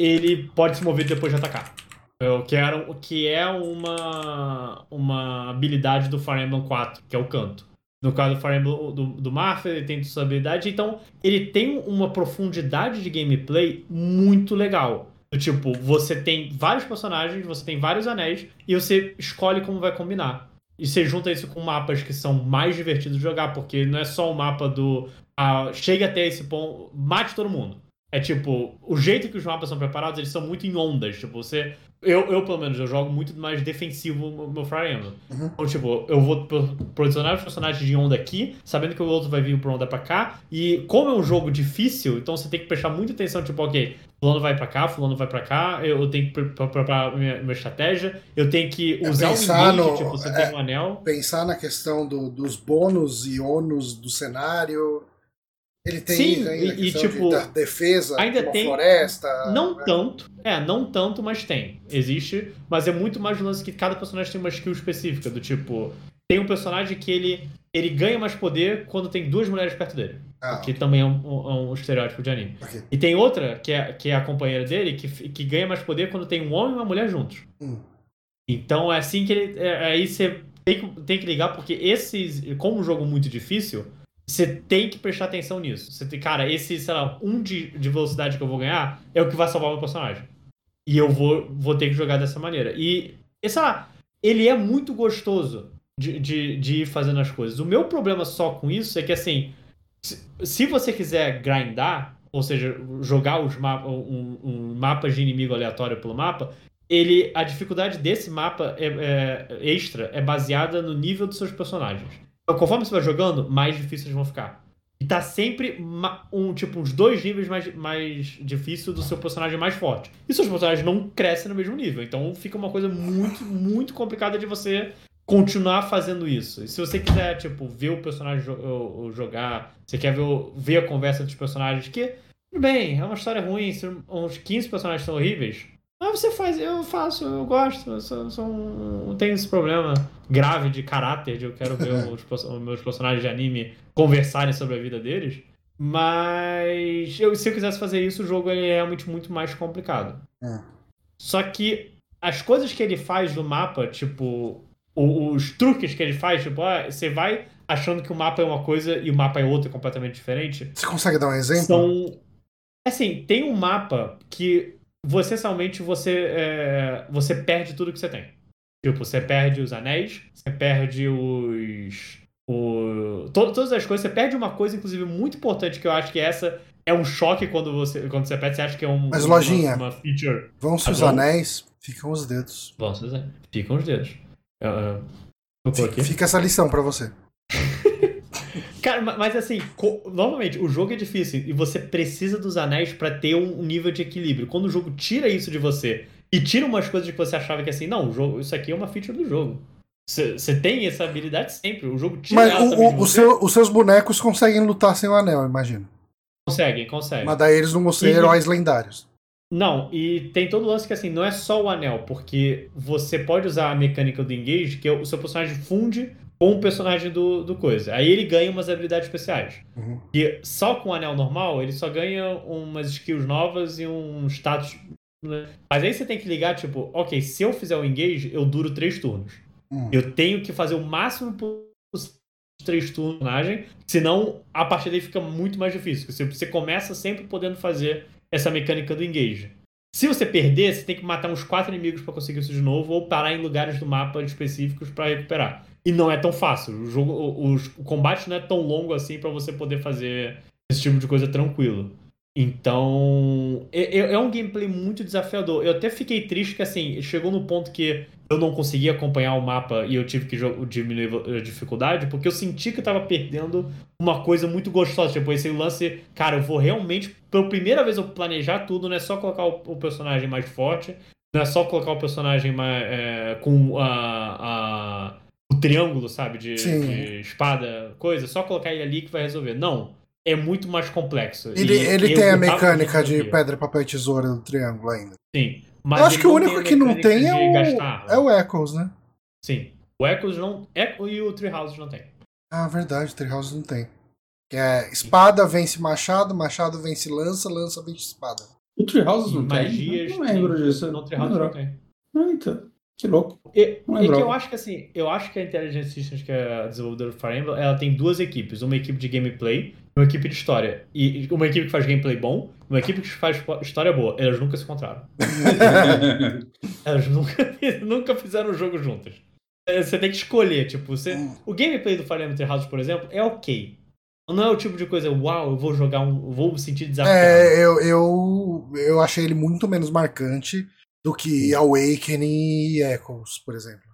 ele pode se mover depois de atacar. Eu quero, que é uma, uma habilidade do Fire Emblem quatro, que é o canto. No caso do Fire Emblem do, do Marfa, ele tem sua habilidade. Então, ele tem uma profundidade de gameplay muito legal. Tipo, você tem vários personagens, você tem vários anéis, e você escolhe como vai combinar. E você junta isso com mapas que são mais divertidos de jogar, porque não é só o mapa do... Ah, chega até esse ponto, mate todo mundo. É tipo, o jeito que os mapas são preparados, eles são muito em ondas. Tipo, você Eu, eu, pelo menos, eu jogo muito mais defensivo no meu Fire Emblem. Uhum. Então, tipo, eu vou posicionar os personagens de onda aqui, sabendo que o outro vai vir por onda pra cá. E como é um jogo difícil, então você tem que prestar muita atenção, tipo, ok, fulano vai pra cá, fulano vai pra cá, eu tenho que preparar minha, minha estratégia, eu tenho que usar é o engage, no, tipo, você é, tem um anel. Pensar na questão do, dos bônus e ônus do cenário... Ele tem Sim, ainda e, e, tipo, de, da defesa, ainda tem floresta... Não né? tanto, é, não tanto, mas tem. Existe, mas é muito mais lance que cada personagem tem uma skill específica, do tipo, tem um personagem que ele, ele ganha mais poder quando tem duas mulheres perto dele, ah, que okay. também é um, um, um estereótipo de anime. Okay. E tem outra, que é, que é a companheira dele, que, que ganha mais poder quando tem um homem e uma mulher juntos. Hum. Então é assim que ele... É, aí você tem que, tem que ligar, porque esses... Como um jogo muito difícil... Você tem que prestar atenção nisso. Você tem, cara, esse, sei lá, um de, de velocidade que eu vou ganhar é o que vai salvar o meu personagem. E eu vou, vou ter que jogar dessa maneira. E, sei lá, ele é muito gostoso de, de, de ir fazendo as coisas. O meu problema só com isso é que, assim, se, se você quiser grindar, ou seja, jogar os mapas, um, um mapa de inimigo aleatório pelo mapa, ele, a dificuldade desse mapa é, é, extra é baseada no nível dos seus personagens. Conforme você vai jogando, mais difíceis eles vão ficar. E tá sempre um, tipo, uns dois níveis mais, mais difícil do seu personagem mais forte. E seus personagens não crescem no mesmo nível. Então fica uma coisa muito, muito complicada de você continuar fazendo isso. E se você quiser, tipo, ver o personagem jo- jogar, você quer ver, ver a conversa dos personagens, que, tudo bem, é uma história ruim, uns quinze personagens são horríveis. Ah, você faz, eu faço, eu gosto, eu sou, sou um, tenho esse problema grave de caráter, de eu quero ver os meus personagens de anime conversarem sobre a vida deles, mas eu, se eu quisesse fazer isso, o jogo ele é realmente muito mais complicado. É. Só que as coisas que ele faz no mapa, tipo, os, os truques que ele faz, tipo, ah, você vai achando que o mapa é uma coisa e o mapa é outra, completamente diferente. Você consegue dar um exemplo? São, assim, tem um mapa que... Você somente você, é, você perde tudo que você tem. Tipo, você perde os anéis, você perde os... O, to, todas as coisas, você perde uma coisa, inclusive, muito importante, que eu acho que essa é um choque quando você, quando você perde, você acha que é um, Mas, uma, lojinha, uma feature. Vão-se os anéis, ficam os dedos. Vão-se os anéis, ficam os dedos. Eu, eu fica, fica essa lição pra você. Cara, mas assim, co- novamente, o jogo é difícil e você precisa dos anéis pra ter um nível de equilíbrio. Quando o jogo tira isso de você e tira umas coisas que você achava que assim, não, o jogo, isso aqui é uma feature do jogo. Você tem essa habilidade sempre, o jogo tira mas ela o, também o, de você. Seu, os seus bonecos conseguem lutar sem o anel, eu imagino. Conseguem, conseguem. Mas daí eles não vão ser e... heróis lendários. Não, e tem todo o lance que assim, não é só o anel, porque você pode usar a mecânica do Engage, que é o seu personagem funde com o personagem do, do coisa. Aí ele ganha umas habilidades especiais. Uhum. E só com o anel normal, ele só ganha umas skills novas e um status... Mas aí você tem que ligar, tipo, ok, se eu fizer o engage, eu duro três turnos. Uhum. Eu tenho que fazer o máximo possível de três turnos do personagem, senão a partir daí fica muito mais difícil. Você, você começa sempre podendo fazer essa mecânica do engage. Se você perder, você tem que matar uns quatro inimigos pra conseguir isso de novo, ou parar em lugares do mapa específicos pra recuperar. E não é tão fácil. O, jogo, o, o, o combate não é tão longo assim pra você poder fazer esse tipo de coisa tranquilo. Então... É, é um gameplay muito desafiador. Eu até fiquei triste que, assim, chegou no ponto que eu não conseguia acompanhar o mapa e eu tive que jo- diminuir a dificuldade, porque eu senti que eu tava perdendo uma coisa muito gostosa. Tipo, esse lance... Cara, eu vou realmente... Pela primeira vez eu planejar tudo, não é só colocar o, o personagem mais forte, não é só colocar o personagem mais, é, com a... a triângulo, sabe, de, de espada, coisa, só colocar ele ali que vai resolver. Não, é muito mais complexo. Ele, e, ele tem a mecânica de pedra, papel e tesoura do triângulo ainda. Sim. Mas eu acho que o único que não tem é o, gastar, é o Echoes, né? Sim. O Echoes não... Echo e o Three Houses não tem. Ah, verdade, o Three Houses não tem. Que é espada vence machado, machado vence lança, lança vence espada. O Three Houses não tem? Não lembro disso. Não, o Three Houses não tem. Ah, então. Que louco. E, e que eu acho que assim, eu acho que a Intelligent Systems, que é a desenvolvedora do Fire Emblem, ela tem duas equipes, uma equipe de gameplay e uma equipe de história. E uma equipe que faz gameplay bom, uma equipe que faz história boa. Elas nunca se encontraram. Elas nunca, nunca fizeram o jogo juntas. Você tem que escolher, tipo, você... O gameplay do Fire Emblem Three Houses, por exemplo, é ok. Não é o tipo de coisa, uau, eu vou jogar um... Vou me sentir desafiado. É, eu, eu, eu achei ele muito menos marcante. do que Awakening e Echoes, por exemplo.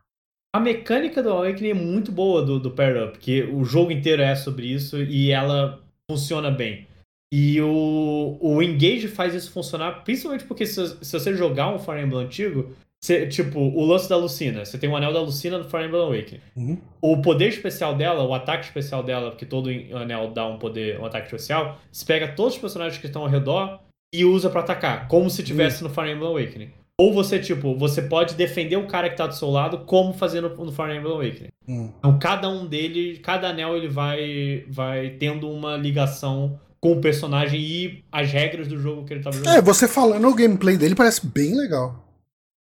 A mecânica do Awakening é muito boa do, do Pair Up, porque o jogo inteiro é sobre isso e ela funciona bem. E o, o Engage faz isso funcionar, principalmente porque se, se você jogar um Fire Emblem antigo, você, tipo, o lance da Lucina, você tem o anel da Lucina no Fire Emblem Awakening. Uhum. O poder especial dela, o ataque especial dela, porque todo anel dá um poder, um ataque especial, você pega todos os personagens que estão ao redor e usa pra atacar, como se tivesse uhum. no Fire Emblem Awakening. Ou você, tipo, você pode defender o cara que tá do seu lado, como fazendo no Fire Emblem Awakening. Hum. Então, cada um deles, cada anel, ele vai, vai tendo uma ligação com o personagem e as regras do jogo que ele tava jogando. É, você falando, o gameplay dele parece bem legal.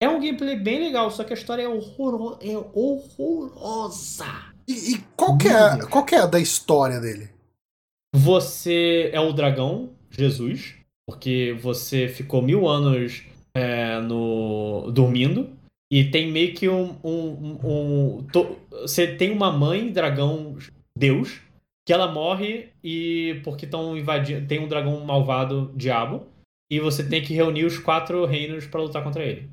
É um gameplay bem legal, só que a história é, horror, é horrorosa. E, e qual, que é, qual que é a da história dele? Você é o dragão, Jesus, porque você ficou mil anos... É, no, dormindo, e tem meio que um, um, um, um to, você tem uma mãe dragão Deus que ela morre e porque estão invadindo, tem um dragão malvado diabo e você tem que reunir os quatro reinos pra lutar contra ele.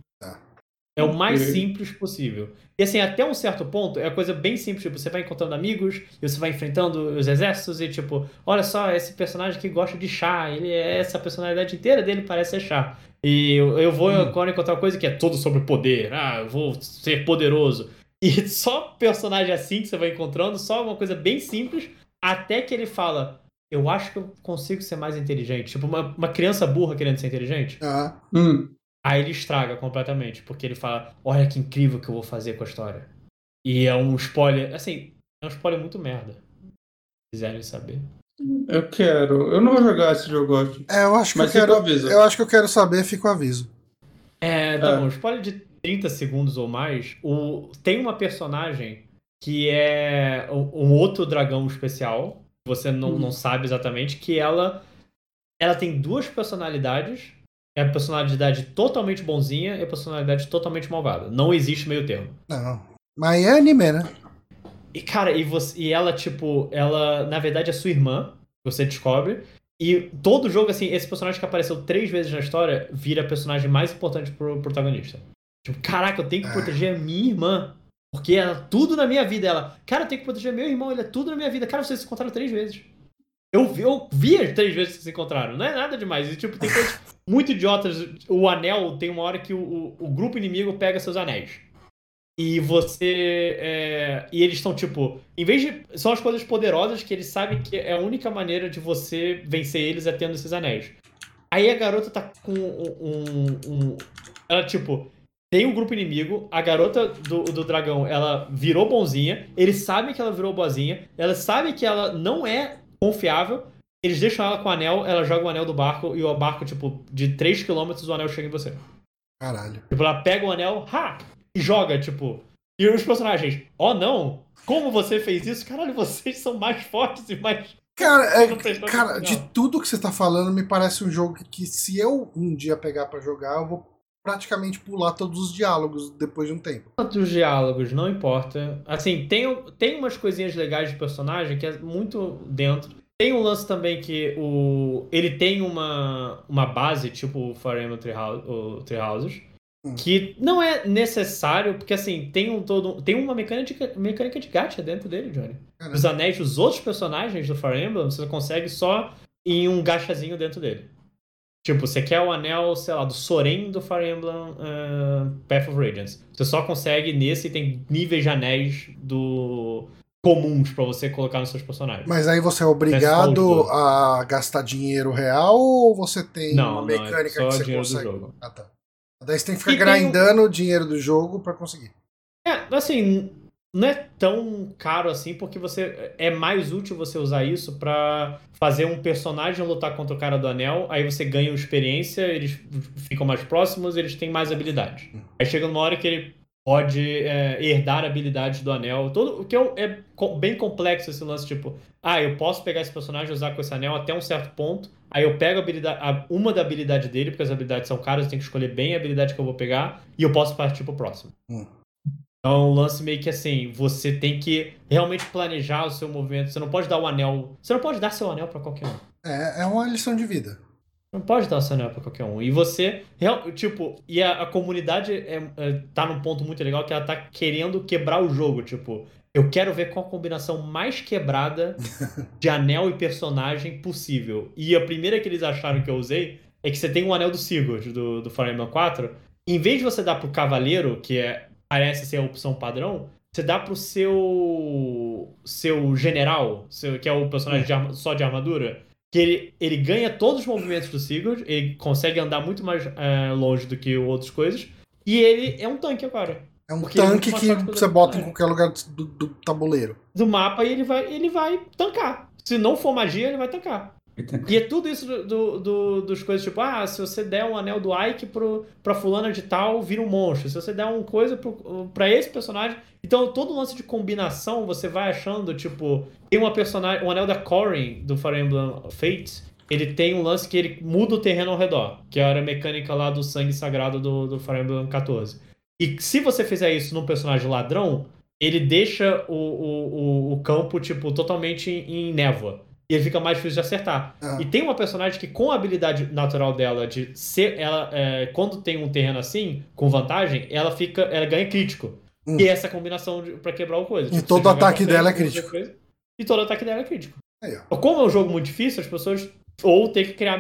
É o mais simples possível. E assim, até um certo ponto, é uma coisa bem simples, tipo, você vai encontrando amigos, e você vai enfrentando os exércitos, e tipo, olha só, esse personagem que gosta de chá, ele é essa personalidade inteira dele parece ser chá. E eu, eu vou agora hum. encontrar uma coisa que é tudo sobre poder, ah, eu vou ser poderoso. E só personagem assim que você vai encontrando, só uma coisa bem simples, até que ele fala... Eu acho que eu consigo ser mais inteligente. Tipo, uma, uma criança burra querendo ser inteligente. Ah. Hum. Aí ele estraga completamente, porque ele fala, olha que incrível que eu vou fazer com a história. E é um spoiler, assim, é um spoiler muito merda. Se quiserem saber. Eu quero, eu não vou jogar esse jogo hoje. É, eu acho que mas eu quero, aviso. Eu acho que eu quero saber, fica o aviso. É, tá é. bom, spoiler de trinta segundos ou mais, o, tem uma personagem que é um outro dragão especial, você não, hum. não sabe exatamente, que ela, ela tem duas personalidades... É a personalidade totalmente bonzinha e a personalidade totalmente malvada. Não existe meio termo. Não. Mas é anime, né? E, cara, e, você, e ela, tipo... Ela, na verdade, é sua irmã. Você descobre. E todo jogo, assim... Esse personagem que apareceu três vezes na história... Vira a personagem mais importante pro protagonista. Tipo, caraca, eu tenho que ah. proteger a minha irmã. Porque ela é tudo na minha vida. Ela... Cara, eu tenho que proteger meu irmão. Ele é tudo na minha vida. Cara, vocês se encontraram três vezes. Eu vi, eu vi as três vezes que se encontraram. Não é nada demais. E, tipo, tem coisas muito idiotas. O anel, tem uma hora que o, o, o grupo inimigo pega seus anéis. E você... É, e eles estão, tipo... Em vez de... São as coisas poderosas que eles sabem que é a única maneira de você vencer eles é tendo esses anéis. Aí a garota tá com um... um, um ela, tipo... Tem um grupo inimigo, a garota do, do dragão, ela virou bonzinha. Eles sabem que ela virou boazinha. Ela sabe que ela não é... confiável, eles deixam ela com o anel, ela joga o anel do barco, e o barco, tipo, de três quilômetros, o anel chega em você. Caralho. Tipo, ela pega o anel, ha! E joga, tipo. E os personagens, oh não, como você fez isso? Caralho, vocês são mais fortes e mais... Cara, é, cara de tudo que você tá falando, me parece um jogo que se eu um dia pegar pra jogar, eu vou praticamente pular todos os diálogos depois de um tempo. Os diálogos, não importa. Assim, tem, tem umas coisinhas legais de personagem que é muito dentro. Tem um lance também que o, ele tem uma, uma base, tipo o Fire Emblem Three Houses, hum. que não é necessário, porque assim, tem, um todo, tem uma mecânica, mecânica de gacha dentro dele, Johnny. Caramba. Os anéis dos outros personagens do Fire Emblem, você consegue só em um gachazinho dentro dele. Tipo, você quer o anel, sei lá, do Soren do Fire Emblem uh, Path of Radiance. Você só consegue nesse e tem níveis de anéis do... comuns pra você colocar nos seus personagens. Mas aí você é obrigado a gastar dinheiro real ou você tem não, uma mecânica não, é só que você consegue? Do jogo. Ah, tá. Daí você tem que ficar e grindando o... o dinheiro do jogo pra conseguir. É, assim, não é tão caro assim porque você é mais útil você usar isso pra... fazer um personagem lutar contra o cara do anel, aí você ganha experiência, eles ficam mais próximos, eles têm mais habilidades. Aí chega numa hora que ele pode é, herdar habilidades do anel, todo, o que é, é bem complexo esse lance, tipo, ah, eu posso pegar esse personagem e usar com esse anel até um certo ponto, aí eu pego a habilidade, a, uma da habilidade dele, porque as habilidades são caras, eu tenho que escolher bem a habilidade que eu vou pegar, e eu posso partir pro próximo. Hum. Então, o lance meio que assim, você tem que realmente planejar o seu movimento. Você não pode dar o anel... Você não pode dar seu anel pra qualquer um. É, é uma lição de vida. Não pode dar uma sonhar pra qualquer um. E você, tipo, e a, a comunidade é, é, tá num ponto muito legal que ela tá querendo quebrar o jogo, tipo, eu quero ver qual a combinação mais quebrada de anel e personagem possível. E a primeira que eles acharam que eu usei é que você tem um anel do Sigurd, do, do Fire Emblem quatro, em vez de você dar pro cavaleiro, que é, parece ser a opção padrão, você dá pro seu seu general, seu, que é o personagem de arma, só de armadura, que ele, ele ganha todos os movimentos do Sigurd, ele consegue andar muito mais uh, longe do que outras coisas, e ele é um tanque agora. É um tanque é que você bota em qualquer lugar do, do tabuleiro. Do mapa, e ele vai, ele vai tancar. Se não for magia, ele vai tancar. E é tudo isso do, do, do, dos coisas, tipo, ah, se você der um anel do Ike pro, pra fulana de tal, vira um monstro. Se você der uma coisa pro, pra esse personagem... Então, todo lance de combinação, você vai achando, tipo... Tem uma personagem... O anel da Corrin, do Fire Emblem Fates, ele tem um lance que ele muda o terreno ao redor, que era a mecânica lá do sangue sagrado do, do Fire Emblem quatorze. E se você fizer isso num personagem ladrão, ele deixa o, o, o, o campo, tipo, totalmente em, em névoa. E ele fica mais difícil de acertar. Ah. E tem uma personagem que, com a habilidade natural dela de ser... Ela, é, quando tem um terreno assim, com vantagem, ela fica, ela ganha crítico. Hum. E essa combinação de, pra quebrar o coisa. E tipo, todo ataque dela é crítico. Coisa, e todo ataque dela é crítico. Aí, ó. Como é um jogo muito difícil, as pessoas ou tem que criar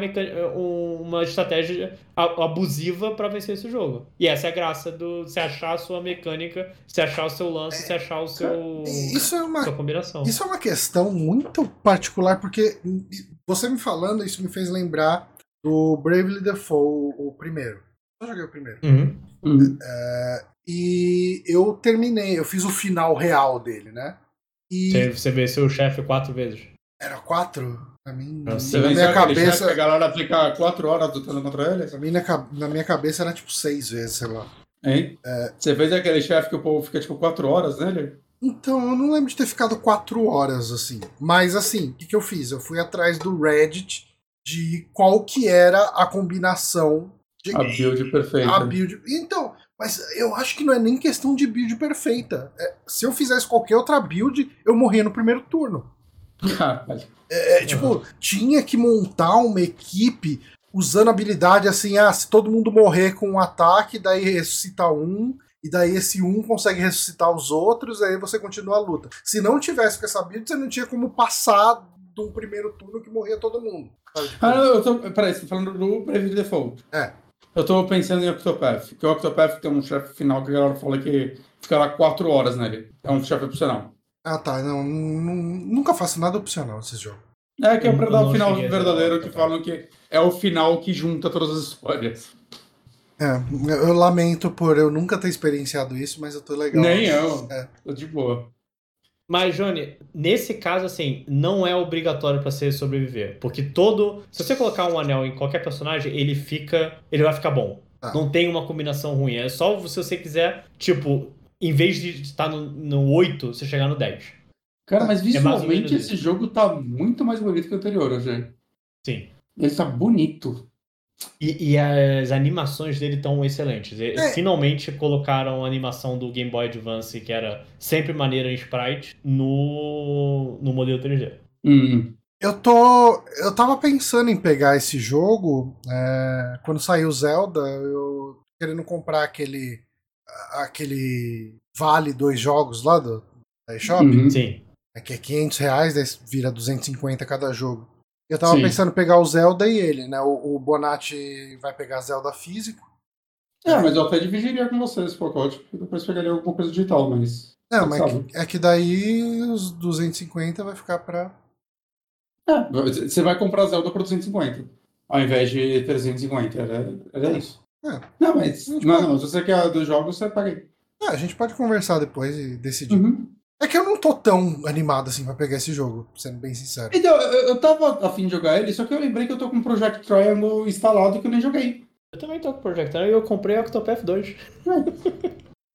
uma estratégia abusiva pra vencer esse jogo. E essa é a graça do você achar a sua mecânica, você achar o seu lance, você achar o seu... Isso é uma, sua combinação. Isso é uma questão muito particular, porque você me falando, isso me fez lembrar do Bravely Default, o primeiro. Eu joguei o primeiro. Uhum. Uhum. Uh, e eu terminei, eu fiz o final real dele, né? E... Você, você venceu o chefe quatro vezes. Era quatro? Pra mim, Nossa, na minha cabeça... A galera fica quatro horas lutando contra ele? Pra mim, na, na minha cabeça, era tipo seis vezes, sei lá. Hein? É... Você fez aquele chefe que o povo fica tipo quatro horas nele? Então, eu não lembro de ter ficado quatro horas, assim. Mas, assim, o que, que eu fiz? Eu fui atrás do Reddit de qual que era a combinação... De... A build perfeita. A build... Então... Mas eu acho que não é nem questão de build perfeita. É, se eu fizesse qualquer outra build, eu morria no primeiro turno. É, tipo, uhum. Tinha que montar uma equipe usando habilidade assim, ah, se todo mundo morrer com um ataque, daí ressuscita um, e daí esse um consegue ressuscitar os outros, aí você continua a luta. Se não tivesse com essa build, você não tinha como passar de um primeiro turno que morria todo mundo. Ah, não, eu tô, peraí, você tá falando do Bravely Default. É. Eu tô pensando em Octopath, porque o Octopath tem um chefe final que a galera fala que fica lá quatro horas nele. É um chefe opcional. Ah tá, não, não, nunca faço nada opcional nesse jogo. É que é pra dar o final verdadeiro que falam que é o final que junta todas as histórias. É, eu, eu lamento por eu nunca ter experienciado isso, mas eu tô legal. Nem eu, é. Tô de boa. Mas, Johnny, nesse caso, assim, não é obrigatório pra você sobreviver. Porque todo... Se você colocar um anel em qualquer personagem, ele fica... Ele vai ficar bom. Ah. Não tem uma combinação ruim. É só se você quiser, tipo... Em vez de estar no, no oito, você chegar no dez. Cara, mas visualmente é esse jogo tá muito mais bonito que o anterior, hoje. Sim. Ele tá bonito. E, e as animações dele estão excelentes. É. Finalmente colocaram a animação do Game Boy Advance, que era sempre maneira em sprite, no, no modelo três D. Hum. Eu tô. Eu tava pensando em pegar esse jogo. É, quando saiu o Zelda, eu querendo comprar aquele. Aquele vale dois jogos lá do, da eShop, uhum, sim. É que é quinhentos reais, vira duzentos e cinquenta cada jogo. Eu tava sim. pensando em pegar o Zelda e ele, né? O, o Bonatti vai pegar Zelda físico. É, mas eu até dividiria com você esse pacote, depois pegaria alguma coisa digital, mas... Não, mas é que, é que daí os duzentos e cinquenta vai ficar pra... É, você vai comprar Zelda por duzentos e cinquenta, ao invés de trezentos e cinquenta, era, era isso. É. Não, mas não, pode... não, se você quer dos jogos, você paga aí. É, a gente pode conversar depois e decidir. Uhum. É que eu não tô tão animado assim pra pegar esse jogo, sendo bem sincero. Então, eu, eu tava afim de jogar ele, só que eu lembrei que eu tô com o Project Triangle instalado que eu nem joguei. Eu também tô com o Project Triangle e eu comprei o Octopath dois.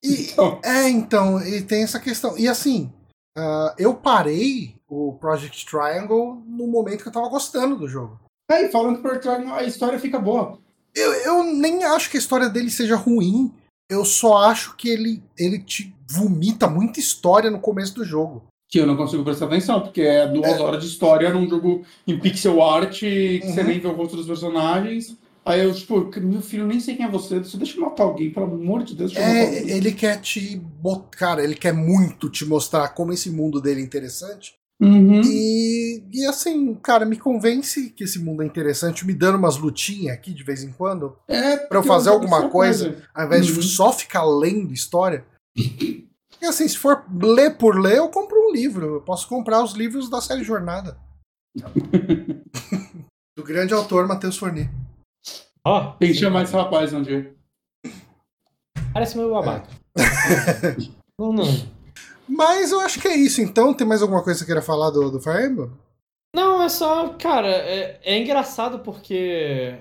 e, então. É, então, e tem essa questão. E assim, uh, eu parei o Project Triangle no momento que eu tava gostando do jogo. É, e falando que o Project Triangle, a história fica boa. Eu, eu nem acho que a história dele seja ruim, eu só acho que ele, ele te vomita muita história no começo do jogo. Que eu não consigo prestar atenção, porque é duas é. horas de história num jogo em pixel art que uhum. você nem vê o rosto dos personagens. Aí eu, tipo, meu filho, nem sei quem é você, só deixa eu matar alguém, pelo amor de Deus. Deixa eu é, matar ele quer te botar, cara, ele quer muito te mostrar como esse mundo dele é interessante. Uhum. E, e assim, cara, me convence que esse mundo é interessante, me dando umas lutinhas aqui de vez em quando, é, pra eu fazer eu alguma coisa, coisa, ao invés uhum. de só ficar lendo história. E assim, se for ler por ler, eu compro um livro. Eu posso comprar os livros da série Jornada. Do grande autor Matheus Forni. Oh, tem que sim, chamar esse rapaz um dia. Parece meu babaca. É. Não, não. Mas eu acho que é isso. Então, tem mais alguma coisa que você queira falar do, do Fire Emblem? Não, é só... Cara, é, é engraçado porque...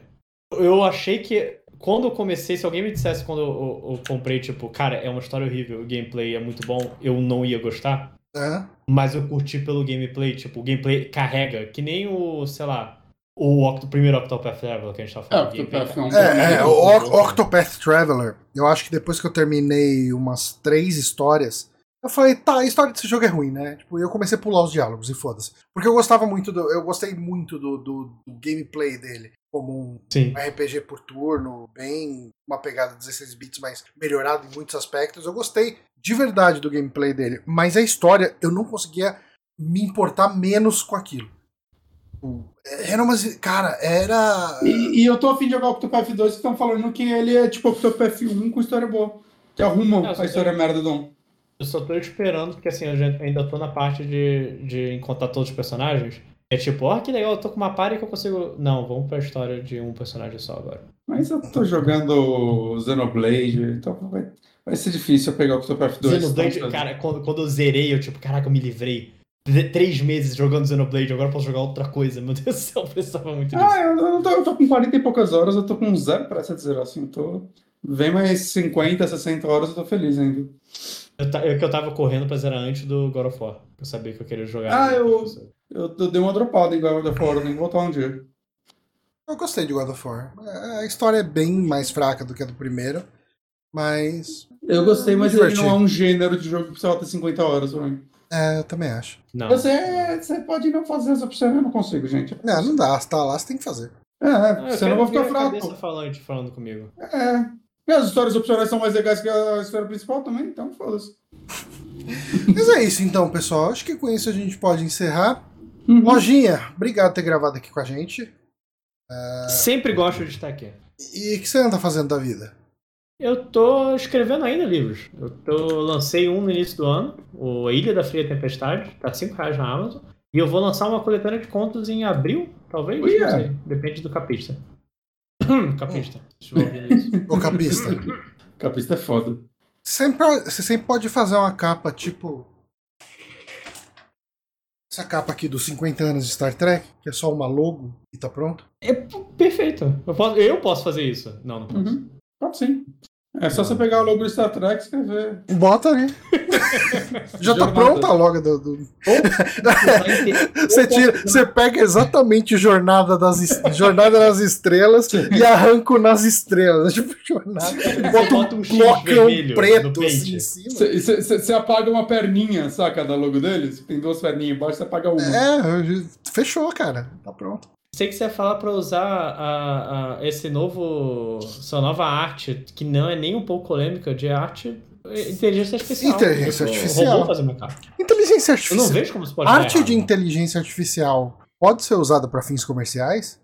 Eu achei que... Quando eu comecei, se alguém me dissesse quando eu, eu, eu comprei, tipo, cara, é uma história horrível, o gameplay é muito bom, eu não ia gostar. Uhum. Mas eu curti pelo gameplay, tipo, o gameplay carrega, que nem o, sei lá, o Octo, primeiro Octopath Traveler que a gente tá falando. É, Octopath, não, é, é, é o o Octopath Traveler, eu acho que depois que eu terminei umas três histórias, eu falei, tá, a história desse jogo é ruim, né? Tipo, eu comecei a pular os diálogos, e foda-se. Porque eu gostava muito, do, eu gostei muito do, do, do gameplay dele. Como um Sim. R P G por turno, bem uma pegada dezesseis bits, mas melhorado em muitos aspectos. Eu gostei de verdade do gameplay dele, mas a história eu não conseguia me importar menos com aquilo. Era umas... Cara, era... E, e eu tô a fim de jogar o Octopath dois, que estão falando que ele é tipo Octopath um com história boa. Que arruma não, a história eu... merda do um. Eu só tô esperando, porque assim, eu ainda tô na parte de, de encontrar todos os personagens. É tipo, ó, oh, que legal, eu tô com uma party que eu consigo... Não, vamos pra história de um personagem só agora. Mas eu tô jogando Xenoblade, então vai, vai ser difícil eu pegar o Octopath dois. Xenoblade, tá? Cara, quando, quando eu zerei, eu tipo, caraca, eu me livrei. Três meses jogando Xenoblade, agora eu posso jogar outra coisa. Meu Deus do céu, eu precisava muito disso. Ah, eu, eu, tô, eu tô com quarenta e poucas horas, eu tô com zero pra essa de zerar, assim, eu tô... Vem mais cinquenta, sessenta horas, eu tô feliz ainda. Eu, eu, eu tava correndo pra zerar antes do God of War, pra saber que eu queria jogar. Ah, eu... Eu, eu dei uma dropada em God of War, eu nem voltar um dia. Eu gostei de God of War. A história é bem mais fraca do que a do primeiro, mas... Eu gostei, mas ele não é um gênero de jogo que precisava ter cinquenta horas pra mim. É, eu também acho. Não. Você, você pode não fazer essa opção, eu não consigo, gente. Não, não dá. Se tá lá, você tem que fazer. É, não, você não vai ficar fraco. Cabeça falante falando comigo. É. As histórias opcionais são mais legais que a história principal também, então foda-se. Mas é isso então, pessoal. Acho que com isso a gente pode encerrar. Uhum. Lojinha, obrigado por ter gravado aqui com a gente. Uh... Sempre gosto de estar aqui. E o que você anda fazendo da vida? Eu tô escrevendo ainda livros. Eu tô... lancei um no início do ano, o Ilha da Fria Tempestade, tá cinco reais na Amazon. E eu vou lançar uma coletânea de contos em abril, talvez. Oh, yeah. Não sei. Depende do capista. capista. Deixa eu ouvir isso. O capista. Capista é foda. Sempre, você sempre pode fazer uma capa tipo... Essa capa aqui dos cinquenta anos de Star Trek, que é só uma logo e tá pronto? É perfeito. Eu posso, eu posso fazer isso. Não, não posso. Uhum. Pode sim. É só não. Você pegar o logo do Star Trek e escrever. Bota ali. Já tá pronta a logo do... do... você, tira, você pega exatamente Jornada das, est... Jornada das Estrelas e arranca nas estrelas. Tipo, jornada. Bota, bota um blocão um preto assim em cima. Você apaga uma perninha, saca, da logo deles? Tem duas perninhas embaixo, você apaga uma. É, fechou, cara. Tá pronto. Sei que você ia falar pra usar a, a, esse novo... Sua nova arte, que não é nem um pouco polêmica, de arte... Inteligência artificial. Inteligência artificial. Fazer uma capa. Inteligência artificial. Eu não vejo como isso pode arte errado. De inteligência artificial pode ser usada pra fins comerciais?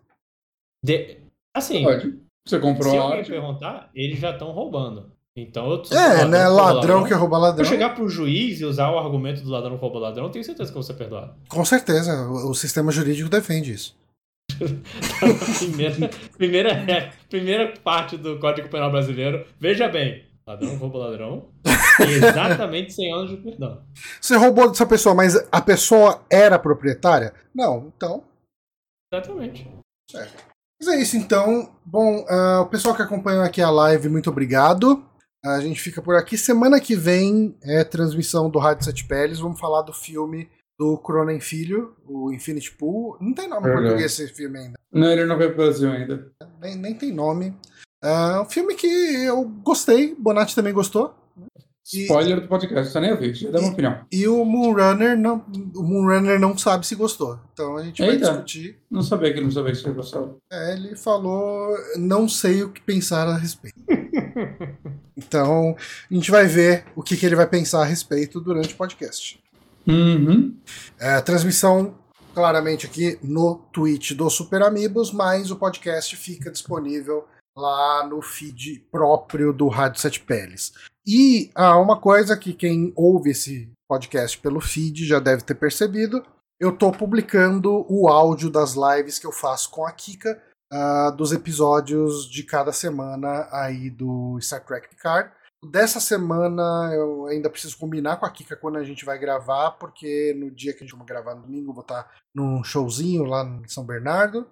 De... Assim... Pode. Você comprou se a arte. Se alguém perguntar, eles já estão roubando. Então eu... É, né? Ladrão ladrão que rouba ladrão. Se eu chegar pro juiz e usar o argumento do ladrão que rouba ladrão, eu tenho certeza que eu vou ser perdoado. Com certeza. O, o sistema jurídico defende isso. primeira, primeira, primeira parte do Código Penal Brasileiro. Veja bem, ladrão rouba ladrão. Exatamente cem anos de perdão. Você roubou dessa pessoa, mas a pessoa era proprietária? Não, então. Exatamente. Certo. Mas é isso então. Bom, uh, o pessoal que acompanhou aqui a live, muito obrigado. A gente fica por aqui. Semana que vem é transmissão do Rádio Sete Peles. Vamos falar do filme do Cronen Filho, o Infinity Pool. Não tem nome em português esse filme ainda. Não, ele não veio pro Brasil ainda. Nem, nem tem nome. É uh, um filme que eu gostei, Bonatti também gostou. Spoiler e, do podcast, tá nem a ver, já dá uma e, opinião. E o Moonrunner, não, o Moonrunner não sabe se gostou, então a gente vai Eita, discutir. Não sabia que ele não sabia se gostava. É, ele falou, não sei o que pensar a respeito. Então, a gente vai ver o que, que ele vai pensar a respeito durante o podcast. Uhum. É, transmissão, claramente, aqui no Twitch do Super Amigos, mas o podcast fica disponível lá no feed próprio do Rádio Sete Peles. E ah, uma coisa que quem ouve esse podcast pelo feed já deve ter percebido, eu tô publicando o áudio das lives que eu faço com a Kika, ah, dos episódios de cada semana aí do Star Trek Picard. Dessa semana eu ainda preciso combinar com a Kika quando a gente vai gravar, porque no dia que a gente vai gravar no domingo eu vou estar num showzinho lá em São Bernardo,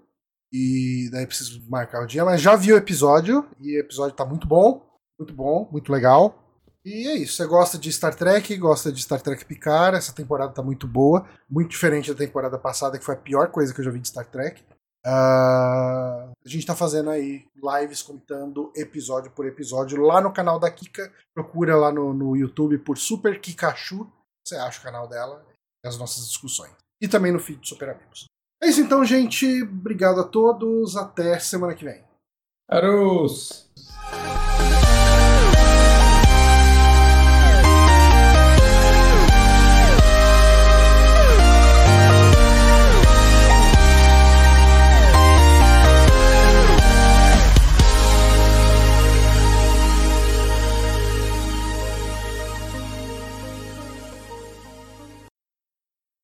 e daí preciso marcar o dia, mas já vi o episódio, e o episódio tá muito bom. Muito bom, muito legal. E é isso, você gosta de Star Trek, gosta de Star Trek Picard, essa temporada tá muito boa, muito diferente da temporada passada, que foi a pior coisa que eu já vi de Star Trek. Uh, a gente tá fazendo aí lives contando episódio por episódio lá no canal da Kika, procura lá no, no YouTube por Super Kikachu, você acha o canal dela e as nossas discussões. E também no feed do Super Amigos. É isso então, gente, obrigado a todos, até semana que vem. Aros!